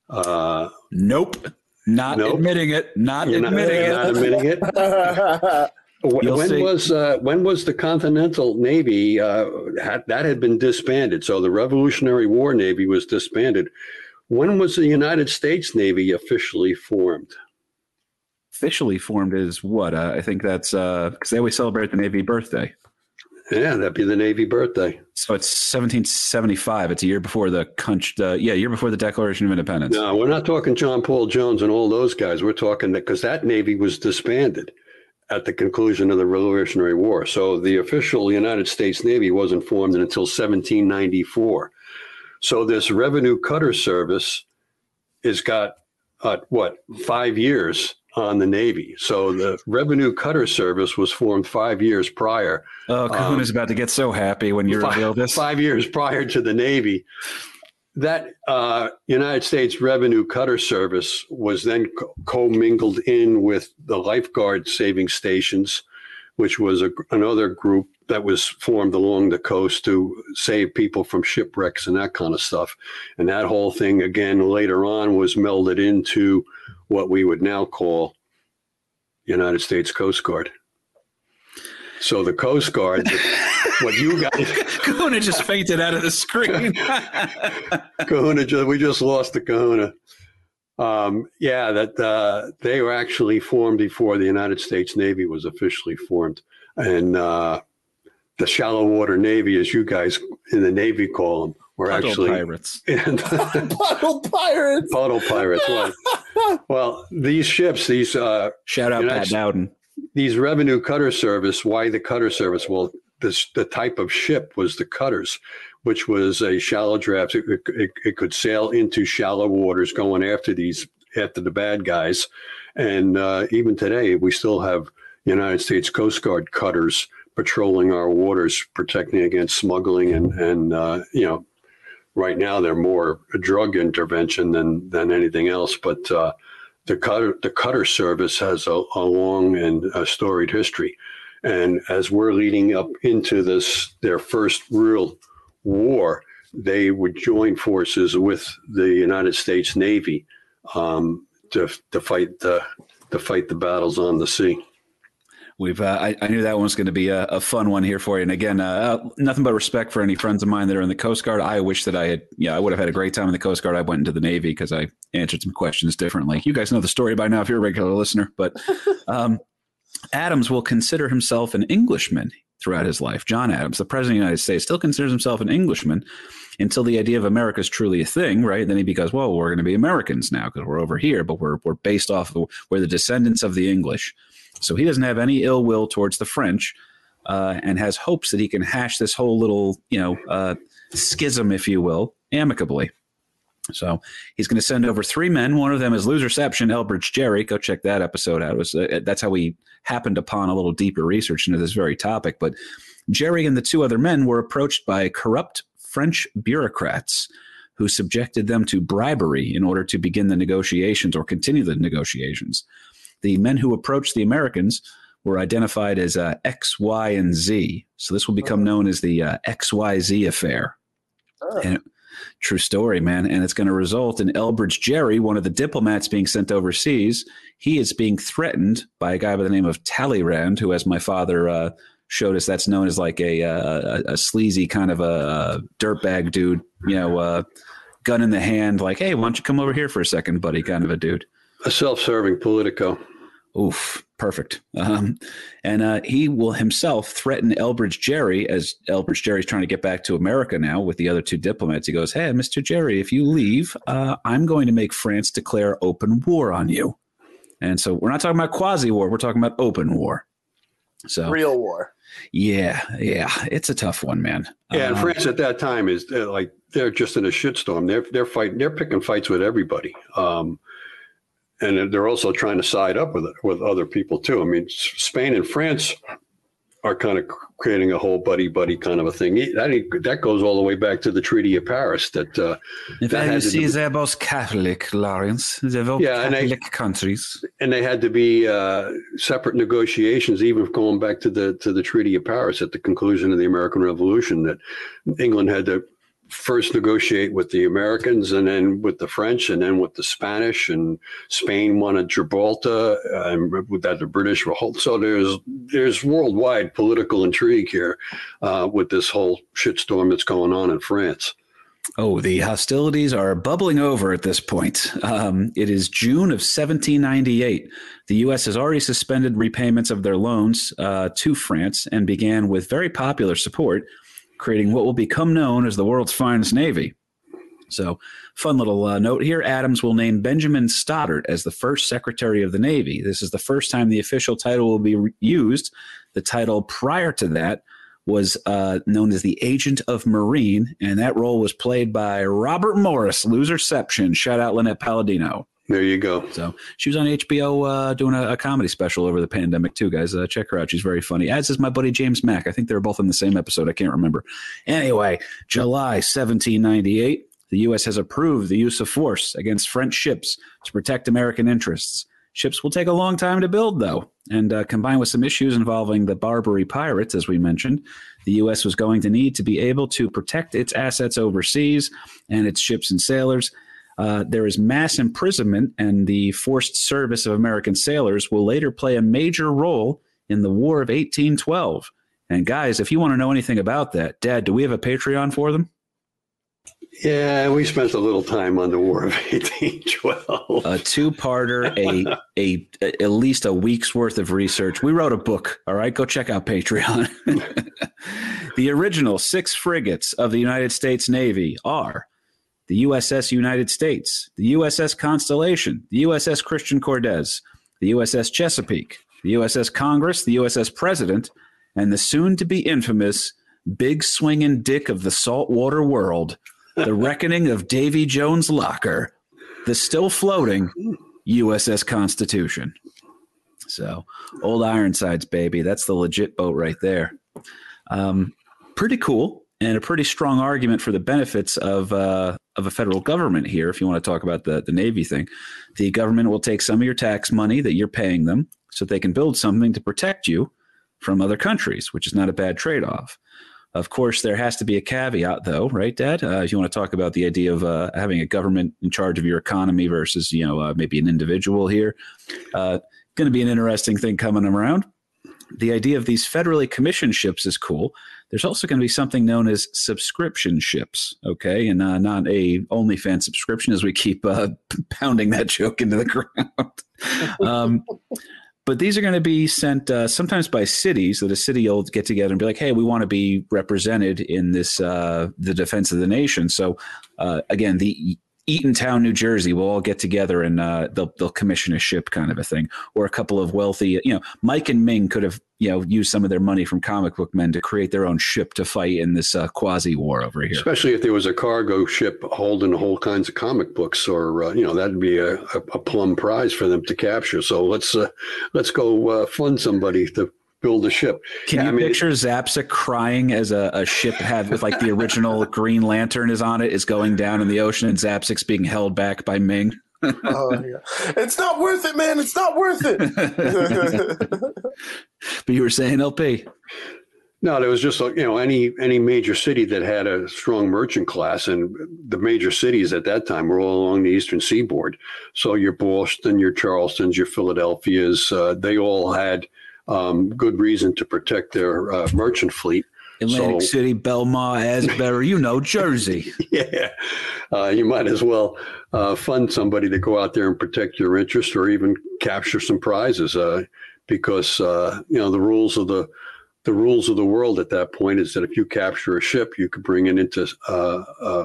Uh, nope. Not nope. admitting it. Not You're admitting not, it. Not admitting it. when see. was uh, when was the Continental Navy uh, had, that had been disbanded? So the Revolutionary War Navy was disbanded. When was the United States Navy officially formed? Officially formed is what? Uh, I think that's because uh, they always celebrate the Navy birthday. Yeah, that'd be the Navy birthday. So it's seventeen seventy-five. It's a year before the country. Uh, yeah, year before the Declaration of Independence. No, we're not talking John Paul Jones and all those guys. We're talking that because that Navy was disbanded at the conclusion of the Revolutionary War. So the official United States Navy wasn't formed until seventeen ninety-four. So this Revenue Cutter Service has got uh, what five years on the Navy. So the Revenue Cutter Service was formed five years prior. Oh, Kahuna's um, about to get so happy when you reveal this. Five years prior to the Navy. That uh, United States Revenue Cutter Service was then co- commingled in with the lifeguard saving stations, which was a, another group that was formed along the coast to save people from shipwrecks and that kind of stuff. And that whole thing, again, later on was melded into what we would now call United States Coast Guard. So the Coast Guard, what you guys... Kahuna just fainted out of the screen. Kahuna, we just lost the Kahuna. Um, yeah, that uh, they were actually formed before the United States Navy was officially formed. And uh, the shallow water Navy, as you guys in the Navy call them, were puddle actually... pirates. Puddle pirates. Puddle pirates, right. Well, these ships, these uh, shout out Pat Dowden. These Revenue Cutter Service. Why the Cutter Service? Well, this the type of ship was the cutters, which was a shallow draft. It, it, it could sail into shallow waters, going after these after the bad guys. And uh, even today, we still have United States Coast Guard cutters patrolling our waters, protecting against smuggling and and uh, you know right now they're more a drug intervention than than anything else. But uh, the cutter the cutter service has a, a long and a storied history, and as we're leading up into this, their first real war, they would join forces with the United States Navy um, to to fight the to fight the battles on the sea. We've uh, I, I knew that one was going to be a, a fun one here for you. And again, uh, nothing but respect for any friends of mine that are in the Coast Guard. I wish that I had, yeah, I would have had a great time in the Coast Guard. I went into the Navy because I answered some questions differently. You guys know the story by now if you're a regular listener. But um, Adams will consider himself an Englishman throughout his life. John Adams, the president of the United States, still considers himself an Englishman until the idea of America is truly a thing, right? Then he becomes, well, we're going to be Americans now because we're over here, but we're we're based off of, we're the descendants of the English. So he doesn't have any ill will towards the French uh, and has hopes that he can hash this whole little, you know, uh, schism, if you will, amicably. So he's going to send over three men. One of them is Loserception, Elbridge Gerry. Go check that episode out. It was, uh, that's how we happened upon a little deeper research into this very topic. But Gerry and the two other men were approached by corrupt French bureaucrats who subjected them to bribery in order to begin the negotiations or continue the negotiations. The men who approached the Americans were identified as uh, X, Y, and Z. So this will become known as the uh, X Y Z affair. Oh. And it, true story, man. And it's going to result in Elbridge Gerry, one of the diplomats being sent overseas. He is being threatened by a guy by the name of Talleyrand, who, as my father uh, showed us, that's known as like a, a, a sleazy kind of a dirtbag dude, you know, uh, gun in the hand, like, hey, why don't you come over here for a second, buddy, kind of a dude. A self-serving politico. Oof, perfect. Um, and uh, he will himself threaten Elbridge Gerry as Elbridge Gerry's trying to get back to America now with the other two diplomats. He goes, hey, Mister Gerry, if you leave, uh, I'm going to make France declare open war on you. And so we're not talking about quasi war. We're talking about open war. So real war. Yeah, yeah. It's a tough one, man. Yeah, and um, France at that time is they're like they're just in a shitstorm. They're they're fighting. They're picking fights with everybody. Um And they're also trying to side up with it, with other people, too. I mean, Spain and France are kind of creating a whole buddy-buddy kind of a thing. That, that goes all the way back to the Treaty of Paris. That, uh, if that I see, be, they're both Catholic, Lawrence. They're both yeah, Catholic and they, countries. And they had to be uh, separate negotiations, even going back to the to the Treaty of Paris at the conclusion of the American Revolution, that England had to first negotiate with the Americans and then with the French and then with the Spanish, and Spain wanted Gibraltar and with that the British were whole. So there's there's worldwide political intrigue here uh, with this whole shitstorm that's going on in France. Oh, the hostilities are bubbling over at this point. Um, it is June of seventeen ninety-eight. The U S has already suspended repayments of their loans uh, to France and began with very popular support creating what will become known as the world's finest Navy. So fun little uh, note here. Adams will name Benjamin Stoddart as the first Secretary of the Navy. This is the first time the official title will be re- used. The title prior to that was uh, known as the Agent of Marine, and that role was played by Robert Morris, Loserception. Shout out Lynette Palladino. There you go. So she was on H B O uh, doing a, a comedy special over the pandemic, too, guys. Uh, check her out. She's very funny. As is my buddy James Mack. I think they were both in the same episode. I can't remember. Anyway, July seventeen ninety-eight, the U S has approved the use of force against French ships to protect American interests. Ships will take a long time to build, though, and uh, combined with some issues involving the Barbary pirates, as we mentioned, the U S was going to need to be able to protect its assets overseas and its ships and sailors. Uh, there is mass imprisonment, and the forced service of American sailors will later play a major role in the War of eighteen twelve. And guys, if you want to know anything about that, Dad, do we have a Patreon for them? Yeah, we spent a little time on the War of eighteen twelve. A two-parter, a, a, a at least a week's worth of research. We wrote a book. All right, go check out Patreon. The original six frigates of the United States Navy are the U S S United States, the U S S Constellation, the U S S Christian Cordes, the U S S Chesapeake, the U S S Congress, the U S S President, and the soon-to-be infamous big swinging dick of the saltwater world, the reckoning of Davy Jones' locker, the still-floating U S S Constitution. So, old Ironsides, baby. That's the legit boat right there. Um, pretty cool. and a pretty strong argument for the benefits of uh, of a federal government here. If you want to talk about the, the Navy thing, the government will take some of your tax money that you're paying them so they can build something to protect you from other countries, which is not a bad trade-off. Of course, there has to be a caveat, though, right, Dad? Uh, if you want to talk about the idea of uh, having a government in charge of your economy versus, you know, uh, maybe an individual here, uh, going to be an interesting thing coming around. The idea of these federally commissioned ships is cool. There's also going to be something known as subscription ships, okay, and uh, not a OnlyFans subscription, as we keep uh, pounding that joke into the ground. um, But these are going to be sent uh, sometimes by cities, that a city will get together and be like, hey, we want to be represented in this, uh, the defense of the nation. So, uh, again, the Eatontown, New Jersey, will all get together and uh, they'll, they'll commission a ship kind of a thing, or a couple of wealthy, you know, Mike and Ming could have, you know, used some of their money from comic book men to create their own ship to fight in this uh, quasi war over here. Especially if there was a cargo ship holding whole kinds of comic books, or, uh, you know, that'd be a, a, a plum prize for them to capture. So let's uh, let's go uh, fund somebody to build a ship. Can yeah, you I mean, picture Zapsa crying as a, a ship had with like the original Green Lantern is on it, is going down in the ocean, and Zapsa's being held back by Ming? Oh, yeah. It's not worth it, man. It's not worth it. But you were saying, L P. No, there was just, you know, any any major city that had a strong merchant class, and the major cities at that time were all along the eastern seaboard. So your Boston, your Charlestons, your Philadelphias, uh, they all had um, good reason to protect their uh, merchant fleet. Atlantic so, City, Belmar, Asbury, you know, Jersey. Yeah. Uh, you might as well uh, fund somebody to go out there and protect your interest, or even capture some prizes, uh, because, uh, you know, the rules of the the rules of the world at that point is that if you capture a ship, you could bring it into uh, uh,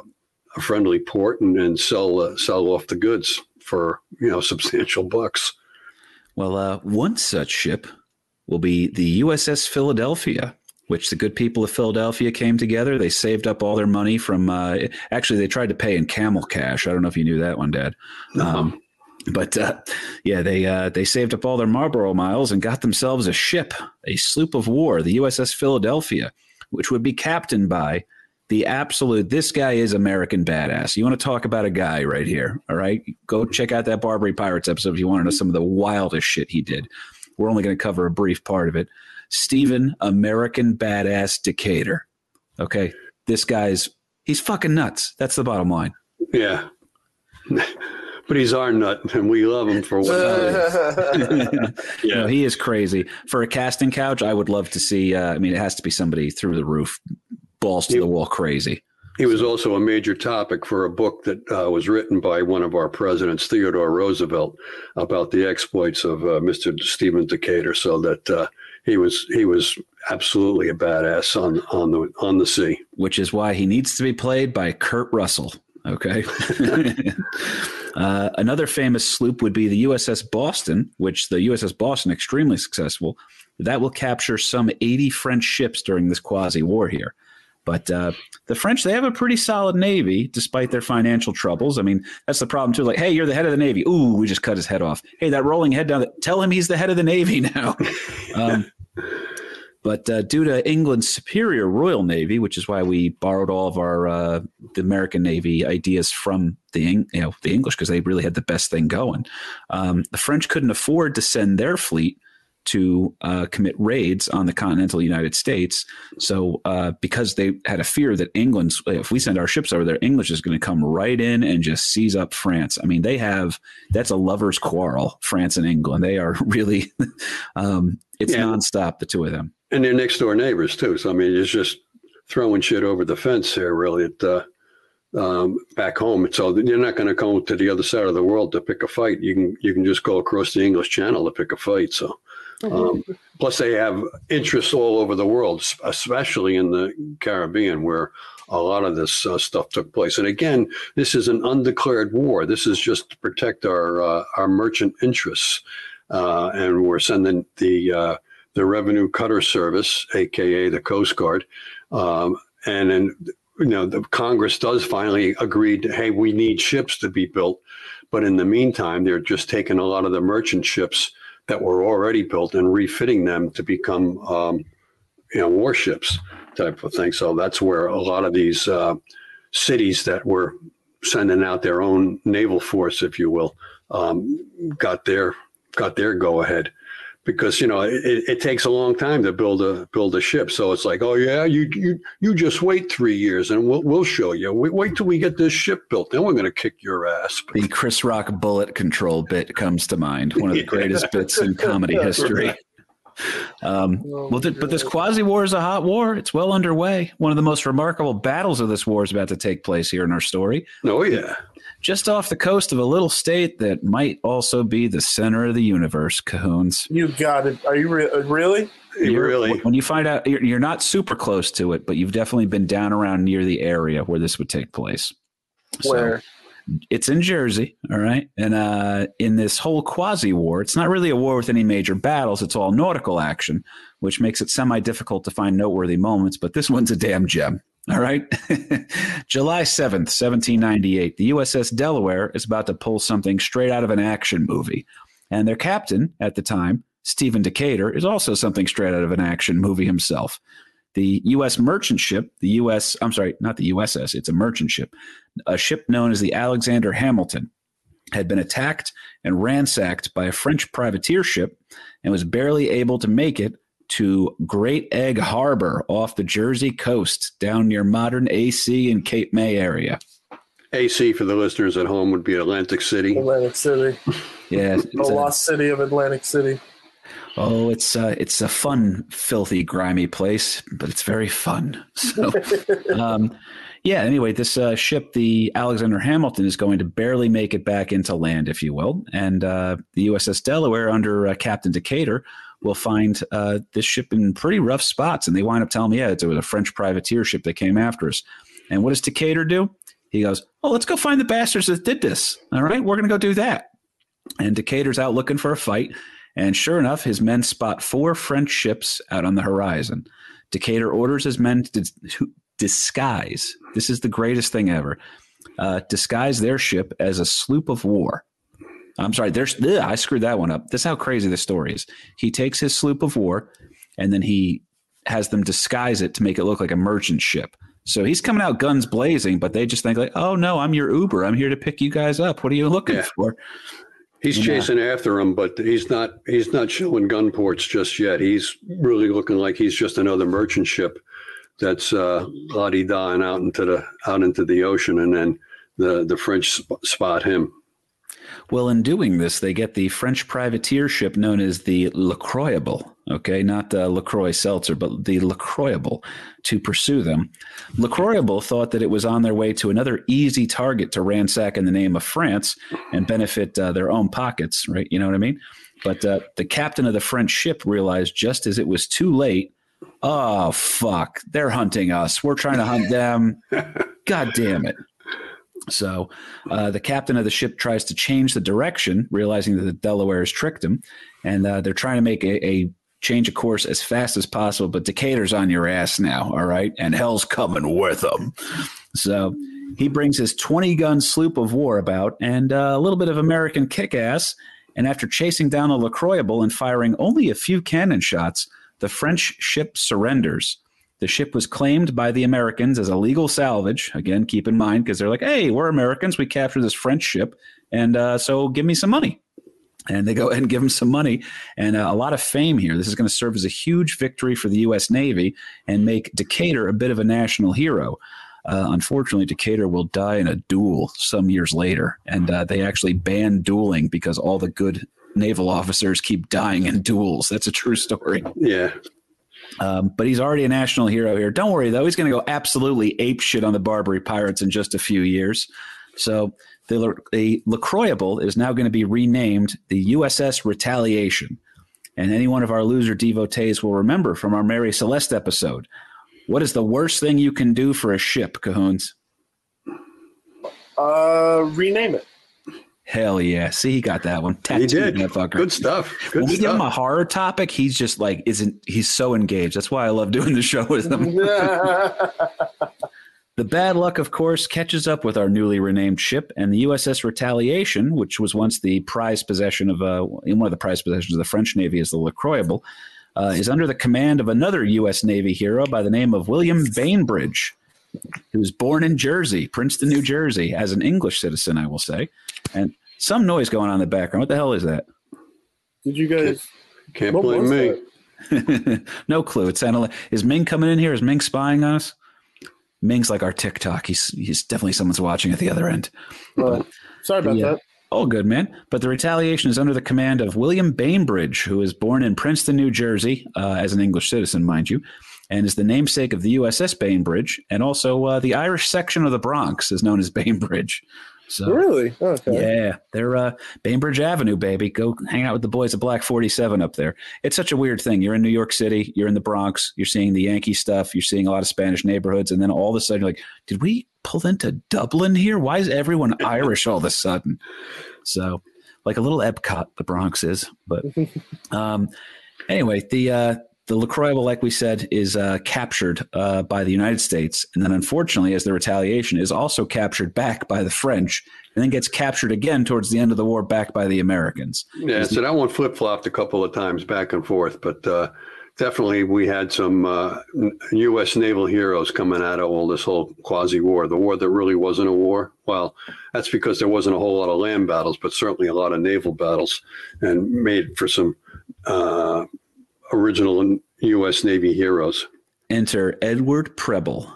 a friendly port and, and sell uh, sell off the goods for, you know, substantial bucks. Well, uh, one such ship will be the U S S Philadelphia, which the good people of Philadelphia came together. They saved up all their money from uh, – actually, they tried to pay in camel cash. I don't know if you knew that one, Dad. Um, uh-huh. But, uh, yeah, they uh, they saved up all their Marlboro miles and got themselves a ship, a sloop of war, the U S S Philadelphia, which would be captained by the absolute – this guy is American badass. You want to talk about a guy right here, all right? Go check out that Barbary Pirates episode if you want to know some of the wildest shit he did. We're only going to cover a brief part of it. Stephen American Badass Decatur. Okay. This guy's, he's fucking nuts. That's the bottom line. Yeah. But he's our nut, and we love him for what yeah. You know, he is crazy. For a casting couch, I would love to see, uh, I mean, it has to be somebody through the roof, balls to he, the wall crazy. He was also a major topic for a book that uh, was written by one of our presidents, Theodore Roosevelt, about the exploits of uh, Mister Stephen Decatur, so that, uh, He was he was absolutely a badass on on the on the sea, which is why he needs to be played by Kurt Russell. Okay, uh, another famous sloop would be the U S S Boston, which the U S S Boston, extremely successful, that will capture some eighty French ships during this quasi war here. But uh, the French, they have a pretty solid navy, despite their financial troubles. I mean, that's the problem, too. Like, hey, you're the head of the Navy. Ooh, we just cut his head off. Hey, that rolling head down. Tell him he's the head of the Navy now. Um, but uh, due to England's superior Royal Navy, which is why we borrowed all of our uh, the American Navy ideas from the, you know, the English, because they really had the best thing going. Um, the French couldn't afford to send their fleet to uh, commit raids on the continental United States. So uh, because they had a fear that England's, if we send our ships over there, England is going to come right in and just seize up France. I mean, they have, that's a lover's quarrel, France and England. They are really, um, it's yeah. nonstop, the two of them. And they're next door neighbors too. So, I mean, it's just throwing shit over the fence here, really, at, uh, um, back home. So you're not going to go to the other side of the world to pick a fight. You can, you can just go across the English Channel to pick a fight. So. Um, plus, they have interests all over the world, especially in the Caribbean, where a lot of this uh, stuff took place. And again, this is an undeclared war. This is just to protect our uh, our merchant interests. Uh, and we're sending the uh, the Revenue Cutter Service, a k a the Coast Guard. Um, and then, you know, the Congress does finally agree to, hey, we need ships to be built. But in the meantime, they're just taking a lot of the merchant ships that were already built and refitting them to become, um, you know, warships. type of thing. So that's where a lot of these uh, cities that were sending out their own naval force, if you will, um, got their got their go ahead, because, you know, it, it takes a long time to build a build a ship. So it's like, oh yeah, you you you just wait three years and we'll we'll show you. We, wait till we get this ship built, then we're going to kick your ass. The Chris Rock bullet control bit comes to mind. One of the greatest yeah. bits in comedy history. Right. Um, well, th- but this Quasi War is a hot war. It's well underway. One of the most remarkable battles of this war is about to take place here in our story. Oh, yeah. Just off the coast of a little state that might also be the center of the universe, Cahoons. You got it. Are you re- really? You're, really? When you find out, you're, you're not super close to it, but you've definitely been down around near the area where this would take place. Where? So, it's in Jersey, all right? And uh, in this whole quasi-war, it's not really a war with any major battles. It's all nautical action, which makes it semi-difficult to find noteworthy moments, but this one's a damn gem, all right? July seventh, seventeen ninety-eight, the U S S Delaware is about to pull something straight out of an action movie. And their captain at the time, Stephen Decatur, is also something straight out of an action movie himself. The U S merchant ship, the U S, I'm sorry, not the U S S, it's a merchant ship. A ship known as the Alexander Hamilton had been attacked and ransacked by a French privateer ship and was barely able to make it to Great Egg Harbor off the Jersey coast down near modern A C and Cape May area. A C for the listeners at home would be Atlantic City. Atlantic City. Yeah. The lost city of Atlantic City. Oh, it's uh, it's a fun, filthy, grimy place, but it's very fun. So, um, yeah, anyway, this uh, ship, the Alexander Hamilton, is going to barely make it back into land, if you will. And uh, the U S S Delaware, under uh, Captain Decatur, will find uh, this ship in pretty rough spots. And they wind up telling me, yeah, it was a French privateer ship that came after us. And what does Decatur do? He goes, oh, let's go find the bastards that did this. All right, we're going to go do that. And Decatur's out looking for a fight. And sure enough, his men spot four French ships out on the horizon. Decatur orders his men to, to disguise. This is the greatest thing ever. Uh, disguise their ship as a sloop of war. I'm sorry, there's, ugh, I screwed that one up. This is how crazy this story is. He takes his sloop of war, and then he has them disguise it to make it look like a merchant ship. So he's coming out guns blazing, but they just think like, oh, no, I'm your Uber. I'm here to pick you guys up. What are you looking yeah. for? He's chasing yeah. after him, but he's not he's not showing gun ports just yet. He's really looking like he's just another merchant ship that's uh, la-di-da-ing out into the out into the ocean, and then the, the French sp- spot him. Well, in doing this, they get the French privateer ship known as the Le Croyable, okay, not the LaCroix Seltzer, but the Le Croyable, to pursue them. Le Croyable thought that it was on their way to another easy target to ransack in the name of France and benefit uh, their own pockets, right? You know what I mean? But uh, the captain of the French ship realized just as it was too late, oh, fuck, they're hunting us. We're trying to hunt them. God damn it. So uh, the captain of the ship tries to change the direction, realizing that the Delaware has tricked him, and uh, they're trying to make a, a change of course as fast as possible. But Decatur's on your ass now, all right? And hell's coming with him. So he brings his twenty-gun sloop of war about and uh, a little bit of American kick-ass, and after chasing down the Le Croyable and firing only a few cannon shots, the French ship surrenders. The ship was claimed by the Americans as a legal salvage. Again, keep in mind, because they're like, hey, we're Americans. We captured this French ship. And uh, so give me some money. And they go ahead and give them some money and uh, a lot of fame here. This is going to serve as a huge victory for the U S. Navy and make Decatur a bit of a national hero. Uh, unfortunately, Decatur will die in a duel some years later. And uh, they actually banned dueling because all the good naval officers keep dying in duels. That's a true story. Yeah. Um, but he's already a national hero here. Don't worry, though. He's going to go absolutely apeshit on the Barbary Pirates in just a few years. So the Le, the Le Croyable is now going to be renamed the U S S Retaliation. And any one of our loser devotees will remember from our Mary Celeste episode. What is the worst thing you can do for a ship, Cahoons? Uh, rename it. Hell yeah. See, he got that one. Tattooed, he did. That fucker. Good stuff. Good when we stuff. give him a horror topic, he's just like, isn't he's so engaged. That's why I love doing the show with him. The bad luck, of course, catches up with our newly renamed ship, and the U S S Retaliation, which was once the prized possession of uh, one of the prized possessions of the French Navy, is the Le Croyable, uh, is under the command of another U S Navy hero by the name of William Bainbridge, who was born in Jersey, Princeton, New Jersey, as an English citizen, I will say. And some noise going on in the background. What the hell is that? Did you guys? Can't, can't blame me. No clue. It sounded like, is Ming coming in here? Is Ming spying on us? Ming's like our TikTok. He's he's definitely someone's watching at the other end. Well, but, sorry about yeah. that. All good, man. But the retaliation is under the command of William Bainbridge, who is born in Princeton, New Jersey, uh, as an English citizen, mind you, and is the namesake of the U S S Bainbridge. And also uh, the Irish section of the Bronx is known as Bainbridge. So, really? Okay. Yeah. They're uh, Bainbridge Avenue, baby. Go hang out with the boys at Black forty-seven up there. It's such a weird thing. You're in New York City. You're in the Bronx. You're seeing the Yankee stuff. You're seeing a lot of Spanish neighborhoods. And then all of a sudden, you're like, did we pull into Dublin here? Why is everyone Irish all of a sudden? So like a little Epcot, the Bronx is. But um, anyway, the uh, the Le Croyable, like we said, is uh, captured uh, by the United States. And then, unfortunately, as the retaliation, is also captured back by the French and then gets captured again towards the end of the war back by the Americans. Yeah, so that one flip-flopped a couple of times back and forth. But uh, definitely we had some uh, U S naval heroes coming out of all this whole quasi-war, the war that really wasn't a war. Well, that's because there wasn't a whole lot of land battles, but certainly a lot of naval battles, and made for some uh, – original U S Navy heroes. Enter Edward Preble.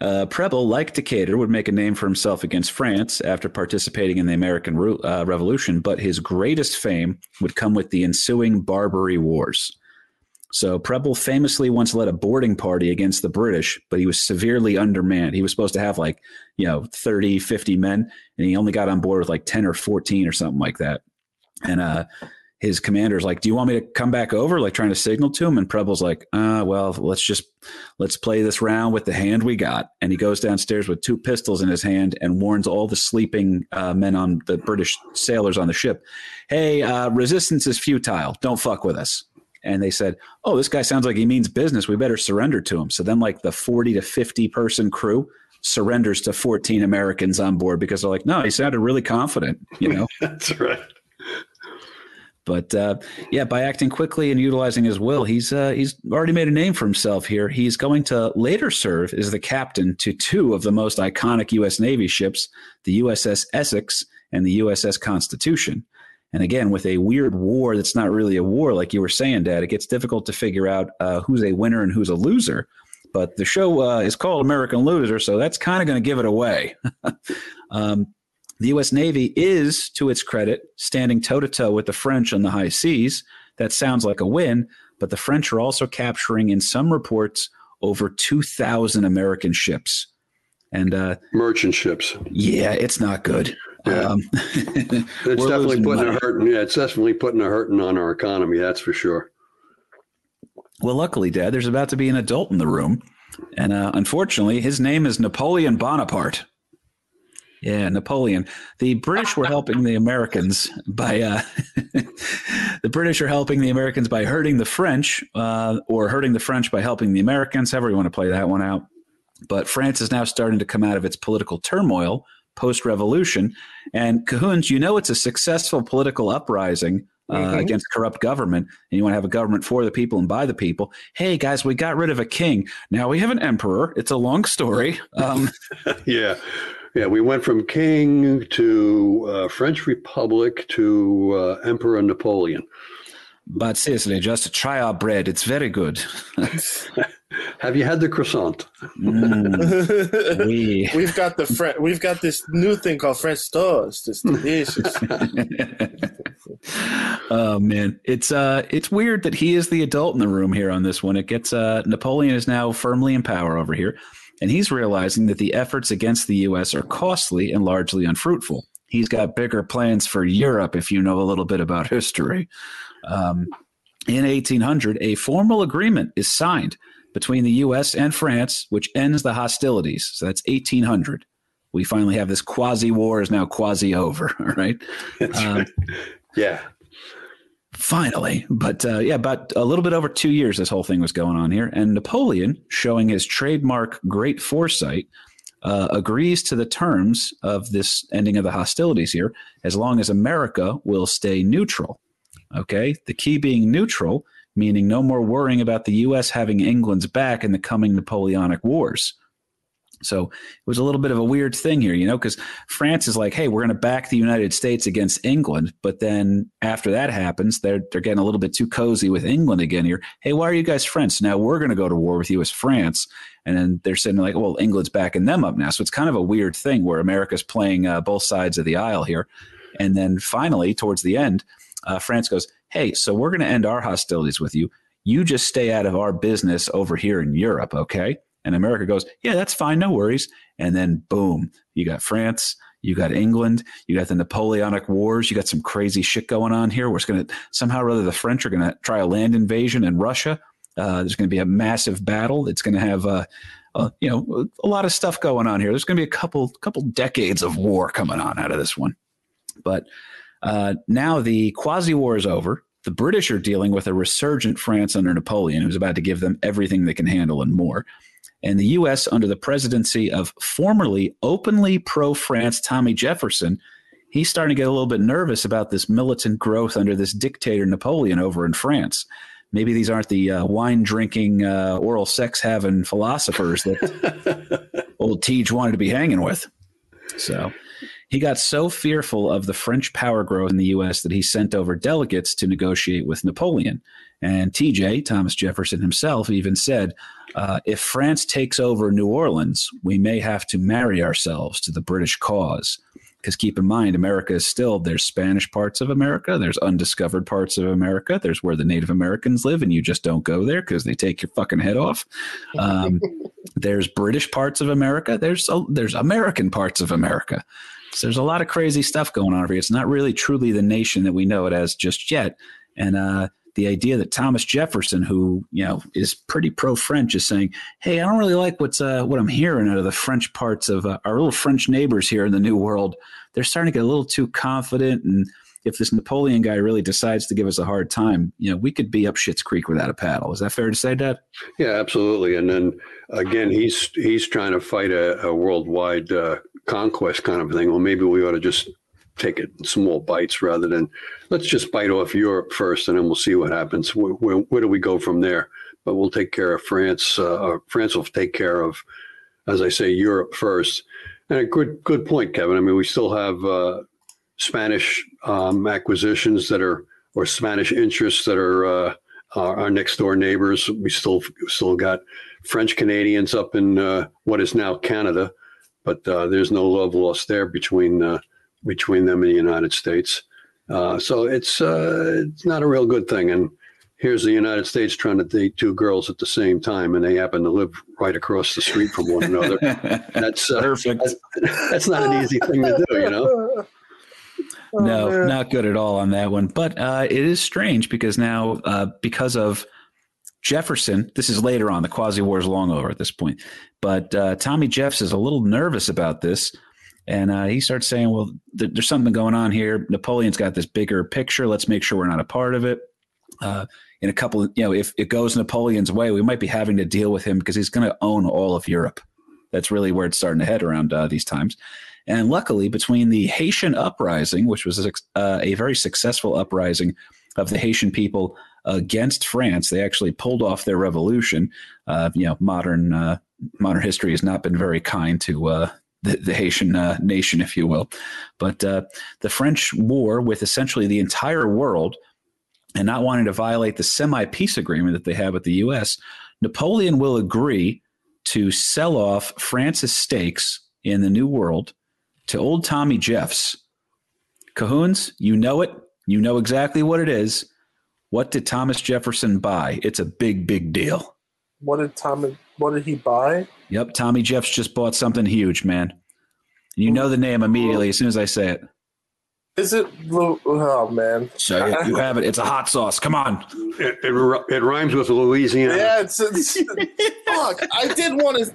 uh, Preble, like Decatur, would make a name for himself against France after participating in the American uh, Revolution, but his greatest fame would come with the ensuing Barbary Wars. So Preble famously once led a boarding party against the British, but he was severely undermanned. He was supposed to have like, you know, thirty, fifty men, and he only got on board with like ten or fourteen or something like that. And, uh, his commander's like, do you want me to come back over? Like trying to signal to him. And Preble's like, uh, well, let's just, let's play this round with the hand we got. And he goes downstairs with two pistols in his hand and warns all the sleeping uh, men on the British sailors on the ship. Hey, uh, resistance is futile. Don't fuck with us. And they said, oh, this guy sounds like he means business. We better surrender to him. So then like the forty to fifty person crew surrenders to fourteen Americans on board because they're like, no, he sounded really confident. You know, that's right. But, uh, yeah, by acting quickly and utilizing his will, he's uh, he's already made a name for himself here. He's going to later serve as the captain to two of the most iconic U S Navy ships, the U S S Essex and the U S S Constitution. And again, with a weird war that's not really a war, like you were saying, Dad, it gets difficult to figure out uh, who's a winner and who's a loser. But the show uh, is called American Loser, so that's kind of going to give it away. um The U S Navy is, to its credit, standing toe-to-toe with the French on the high seas. That sounds like a win, but the French are also capturing, in some reports, over two thousand American ships. And uh, merchant ships. Yeah, it's not good. Yeah. Um, it's definitely putting a hurting. Yeah, it's definitely putting a hurting on our economy. That's for sure. Well, luckily, Dad, there's about to be an adult in the room, and uh, unfortunately, his name is Napoleon Bonaparte. Yeah, Napoleon. The British were helping the Americans by uh, the British are helping the Americans by hurting the French, uh, or hurting the French by helping the Americans. However you want to play that one out. But France is now starting to come out of its political turmoil post-revolution. And Cahoons, you know, it's a successful political uprising uh, mm-hmm. against corrupt government. And you want to have a government for the people and by the people. Hey, guys, we got rid of a king. Now we have an emperor. It's a long story. Um, yeah. Yeah, we went from king to uh, French Republic to uh, Emperor Napoleon. But seriously, just try our bread. It's very good. Have you had the croissant? Mm, oui. We've got the Fre- We've got this new thing called French toast. It's delicious. Oh man, it's uh, it's weird that he is the adult in the room here on this one. It gets uh, Napoleon is now firmly in power over here. And he's realizing that the efforts against the U S are costly and largely unfruitful. He's got bigger plans for Europe, if you know a little bit about history. Um, in eighteen hundred, a formal agreement is signed between the U S and France, which ends the hostilities. So that's eighteen hundred. We finally have this quasi-war is now quasi-over, all right? That's um, right. Yeah. Finally. But uh, yeah, about a little bit over two years, this whole thing was going on here. And Napoleon, showing his trademark great foresight, uh, agrees to the terms of this ending of the hostilities here, as long as America will stay neutral. Okay, the key being neutral, meaning no more worrying about the U S having England's back in the coming Napoleonic Wars. So it was a little bit of a weird thing here, you know, because France is like, hey, we're going to back the United States against England. But then after that happens, they're, they're getting a little bit too cozy with England again here. Hey, why are you guys friends? Now we're going to go to war with you as France. And then they're sitting like, well, England's backing them up now. So it's kind of a weird thing where America's playing uh, both sides of the aisle here. And then finally, towards the end, uh, France goes, hey, so we're going to end our hostilities with you. You just stay out of our business over here in Europe, okay? And America goes, yeah, that's fine, no worries. And then boom, you got France, you got England, you got the Napoleonic Wars, you got some crazy shit going on here. We're just going to somehow or other, the French are going to try a land invasion in Russia. Uh, there's going to be a massive battle. It's going to have, uh, uh, you know, a lot of stuff going on here. There's going to be a couple, couple decades of war coming on out of this one. But uh, now the Quasi War is over. The British are dealing with a resurgent France under Napoleon, who's about to give them everything they can handle and more. And the U S under the presidency of formerly openly pro-France Thomas Jefferson, he's starting to get a little bit nervous about this militant growth under this dictator Napoleon over in France. Maybe these aren't the uh, wine-drinking, uh, oral sex-having philosophers that old Tej wanted to be hanging with. So he got so fearful of the French power growth in the U S that he sent over delegates to negotiate with Napoleon. And T J, Thomas Jefferson himself, even said, Uh, if France takes over New Orleans, we may have to marry ourselves to the British cause. Because keep in mind, America is still, there's Spanish parts of America, there's undiscovered parts of America, there's where the Native Americans live, and you just don't go there because they take your fucking head off. Um, there's British parts of America, there's uh, there's American parts of America. So there's a lot of crazy stuff going on over here. It's not really truly the nation that we know it as just yet. And uh the idea that Thomas Jefferson, who, you know, is pretty pro-French, is saying, hey, I don't really like what's uh, what I'm hearing out of the French parts of uh, our little French neighbors here in the New World. They're starting to get a little too confident. And if this Napoleon guy really decides to give us a hard time, you know, we could be up Schitt's Creek without a paddle. Is that fair to say, Dad? Yeah, absolutely. And then, again, he's he's trying to fight a, a worldwide uh, conquest kind of thing. Well, maybe we ought to just take it in small bites rather than let's just bite off Europe first and then we'll see what happens. Where, where, where do we go from there? But we'll take care of France. Uh, France will take care of, as I say, Europe first. And a good good point, Kevin. I mean, we still have uh, Spanish um, acquisitions that are, or Spanish interests that are uh, our, our next door neighbors. We still still got French Canadians up in uh, what is now Canada, but uh, there's no love lost there between uh, between them and the United States. Uh, so it's uh, it's not a real good thing. And here's the United States trying to date two girls at the same time, and they happen to live right across the street from one another. That's uh, perfect. That's, that's not an easy thing to do, you know? No, not good at all on that one. But uh, it is strange because now, uh, because of Jefferson, this is later on, the Quasi War is long over at this point, but uh, Tommy Jeffs is a little nervous about this. And uh, he starts saying, well, th- there's something going on here. Napoleon's got this bigger picture. Let's make sure we're not a part of it. Uh, in a couple of, you know, if it goes Napoleon's way, we might be having to deal with him because he's going to own all of Europe. That's really where it's starting to head around uh, these times. And luckily, between the Haitian uprising, which was a, uh, a very successful uprising of the Haitian people against France, they actually pulled off their revolution. Uh, you know, modern uh, modern history has not been very kind to uh The, the Haitian uh, nation, if you will. But uh, the French war with essentially the entire world and not wanting to violate the semi-peace agreement that they have with the U S, Napoleon will agree to sell off France's stakes in the New World to old Tommy Jeffs. Cahoons, you know it. You know exactly what it is. What did Thomas Jefferson buy? It's a big, big deal. What did Thomas What did he buy? Yep, Tommy Jeffs just bought something huge, man. You know the name immediately as soon as I say it. Is it? Oh man! So you have it. It's a hot sauce. Come on. It, it, it rhymes with Louisiana. Yeah, it's, it's fuck. I did want to.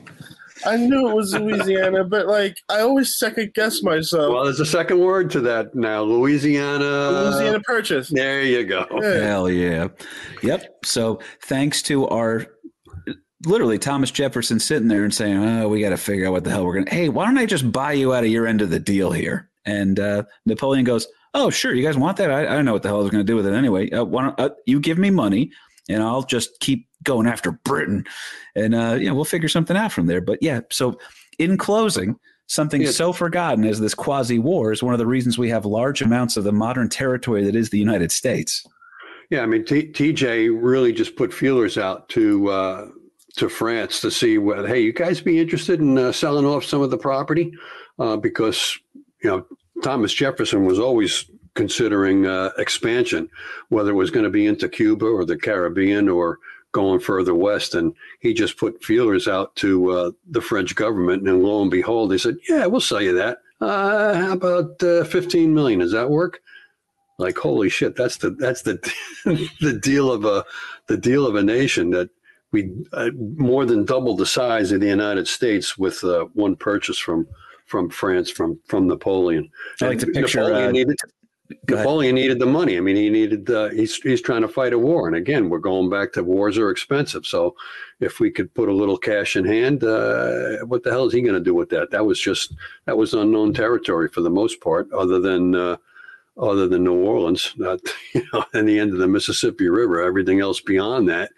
I knew it was Louisiana, but like I always second guess myself. Well, there's a second word to that now. Louisiana. Louisiana Purchase. There you go. Yeah. Hell yeah. Yep. So thanks to our. Literally, Thomas Jefferson sitting there and saying, oh, we got to figure out what the hell we're going to – hey, why don't I just buy you out of your end of the deal here? And uh, Napoleon goes, oh, sure, you guys want that? I, I don't know what the hell I was going to do with it anyway. Uh, why don't, uh, you give me money, and I'll just keep going after Britain. And, uh, you know, we'll figure something out from there. But, yeah, so in closing, something yeah. so forgotten as this quasi-war is one of the reasons we have large amounts of the modern territory that is the United States. Yeah, I mean, T- TJ really just put feelers out to uh, to France to see, whether, hey, you guys be interested in uh, selling off some of the property? Uh, because, you know, Thomas Jefferson was always considering uh, expansion, whether it was going to be into Cuba or the Caribbean or going further west. And he just put feelers out to uh, the French government. And lo and behold, they said, yeah, we'll sell you that. Uh, how about uh, fifteen million? Does that work? Like, holy shit, that's the that's the the deal of a the deal of a nation that we uh, more than doubled the size of the United States with uh, one purchase from from France, from from Napoleon. I like to picture Napoleon, uh, needed, Napoleon needed the money. I mean, he needed uh, he's he's trying to fight a war, and again, we're going back to wars are expensive. So, if we could put a little cash in hand, uh, what the hell is he going to do with that? That was just that was unknown territory for the most part, other than. Uh, other than New Orleans, not, you know, and the end of the Mississippi River, everything else beyond that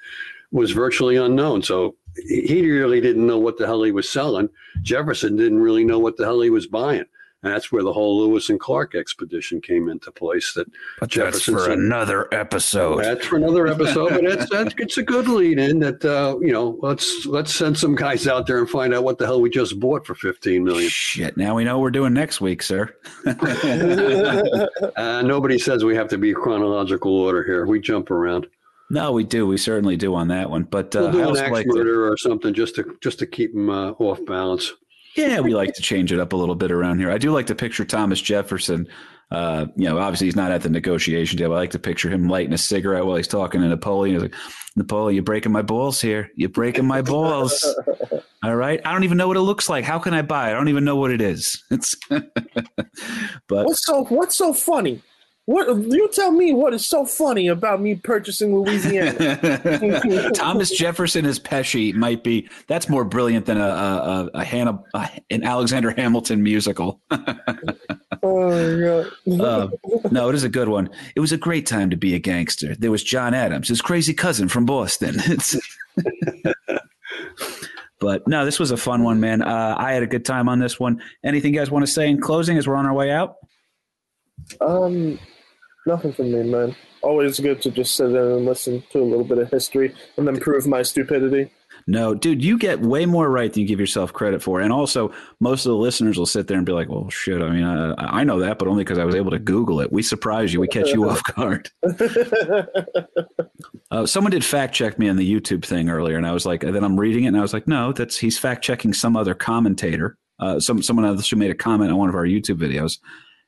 was virtually unknown. So he really didn't know what the hell he was selling. Jefferson didn't really know what the hell he was buying. And that's where the whole Lewis and Clark expedition came into place. That but Jefferson that's for said, another episode. That's for another episode, but that's, that's, it's a good lead in that, uh, you know, let's let's send some guys out there and find out what the hell we just bought for fifteen million dollars. Shit, now we know what we're doing next week, sir. uh, nobody says we have to be chronological order here. We jump around. No, we do. We certainly do on that one. But uh, we'll do I an axe like murder to- or something just to, just to keep them uh, off balance. Yeah, we like to change it up a little bit around here. I do like to picture Thomas Jefferson. Uh, you know, obviously he's not at the negotiation table. I like to picture him lighting a cigarette while he's talking to Napoleon. He's like, Napoleon, you're breaking my balls here. You're breaking my balls. All right. I don't even know what it looks like. How can I buy it? I don't even know what it is. It's but what's so what's so funny? What you tell me? What is so funny about me purchasing Louisiana? Thomas Jefferson as Pesci might be. That's more brilliant than a a, a Hannah a, an Alexander Hamilton musical. Oh God! uh, no, it is a good one. It was a great time to be a gangster. There was John Adams, his crazy cousin from Boston. But no, this was a fun one, man. Uh, I had a good time on this one. Anything you guys want to say in closing as we're on our way out? Um. Nothing from me, man. Always good to just sit there and listen to a little bit of history and then prove my stupidity. No, dude, you get way more right than you give yourself credit for. And also, most of the listeners will sit there and be like, well, shit, I mean, I, I know that, but only because I was able to Google it. We surprise you. We catch you off guard. uh, someone did fact check me on the YouTube thing earlier, and I was like, and then I'm reading it, and I was like, no, that's he's fact checking some other commentator, uh, some someone else who made a comment on one of our YouTube videos.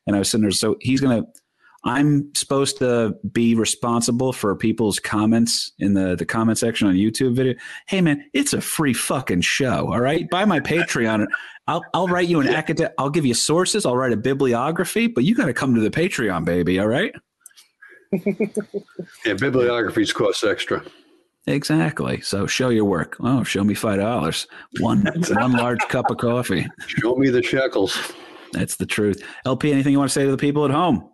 And I was sitting there, so he's going to I'm supposed to be responsible for people's comments in the, the comment section on YouTube video. Hey, man, it's a free fucking show. All right. Buy my Patreon. I'll I'll write you an academic. I'll give you sources. I'll write a bibliography. But you got to come to the Patreon, baby. All right. Yeah. Bibliographies cost extra. Exactly. So show your work. Oh, show me five dollars. One one large cup of coffee. Show me the shekels. That's the truth. L P, anything you want to say to the people at home?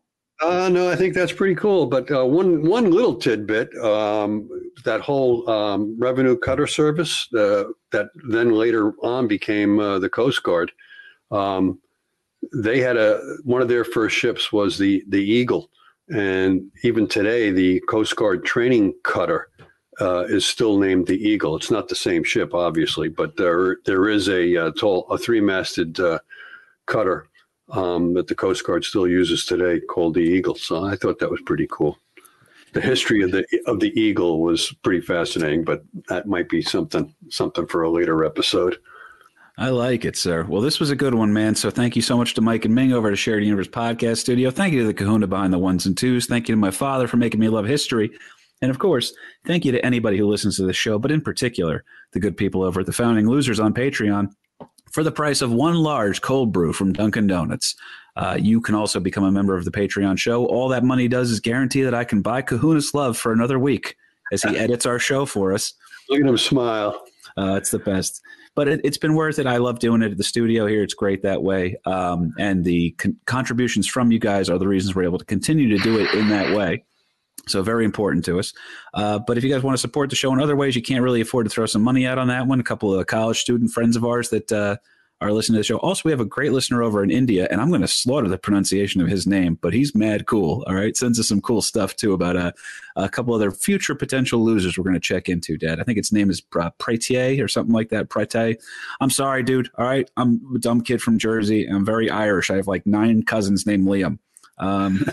Uh, no, I think that's pretty cool. But uh, one one little tidbit, um, that whole um, revenue cutter service uh, that then later on became uh, the Coast Guard. Um, they had a one of their first ships was the the Eagle, and even today the Coast Guard training cutter uh, is still named the Eagle. It's not the same ship, obviously, but there there is a, a tall a three masted uh, cutter. Um, that the Coast Guard still uses today, called the Eagle. So I thought that was pretty cool. The history of the of the Eagle was pretty fascinating, but that might be something something for a later episode. I like it, sir. Well, this was a good one, man. So thank you so much to Mike and Ming over at Shared Universe Podcast Studio. Thank you to the Kahuna behind the ones and twos. Thank you to my father for making me love history. And, of course, thank you to anybody who listens to this show, but in particular, the good people over at the Founding Losers on Patreon. For the price of one large cold brew from Dunkin' Donuts, uh, you can also become a member of the Patreon show. All that money does is guarantee that I can buy Kahuna's love for another week as he edits our show for us. Look at him smile. Uh, it's the best. but it, it's been worth it. I love doing it at the studio here. It's great that way. Um, and the con- contributions from you guys are the reasons we're able to continue to do it in that way. So very important to us. Uh, but if you guys want to support the show in other ways, you can't really afford to throw some money out on that one. A couple of college student friends of ours that uh, are listening to the show. Also, we have a great listener over in India, and I'm going to slaughter the pronunciation of his name, but he's mad cool. All right. Sends us some cool stuff, too, about uh, a couple other future potential losers we're going to check into, Dad. I think its name is uh, Pretier or something like that. Pretier. I'm sorry, dude. All right. I'm a dumb kid from Jersey. I'm very Irish. I have like nine cousins named Liam. Um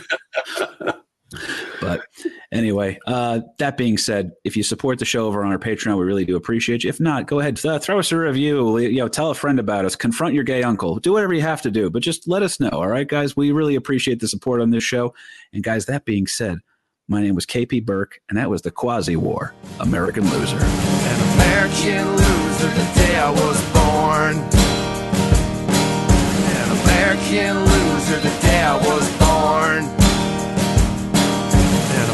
But anyway, uh, that being said, if you support the show over on our Patreon, we really do appreciate you. If not, go ahead, th- throw us a review, you know, tell a friend about us, confront your gay uncle, do whatever you have to do, but just let us know. All right, guys, we really appreciate the support on this show. And guys, that being said, my name was K P Burke, and that was the Quasi War, American Loser. An American loser the day I was born. An American loser the day I was born.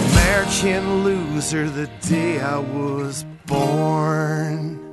American loser the day I was born.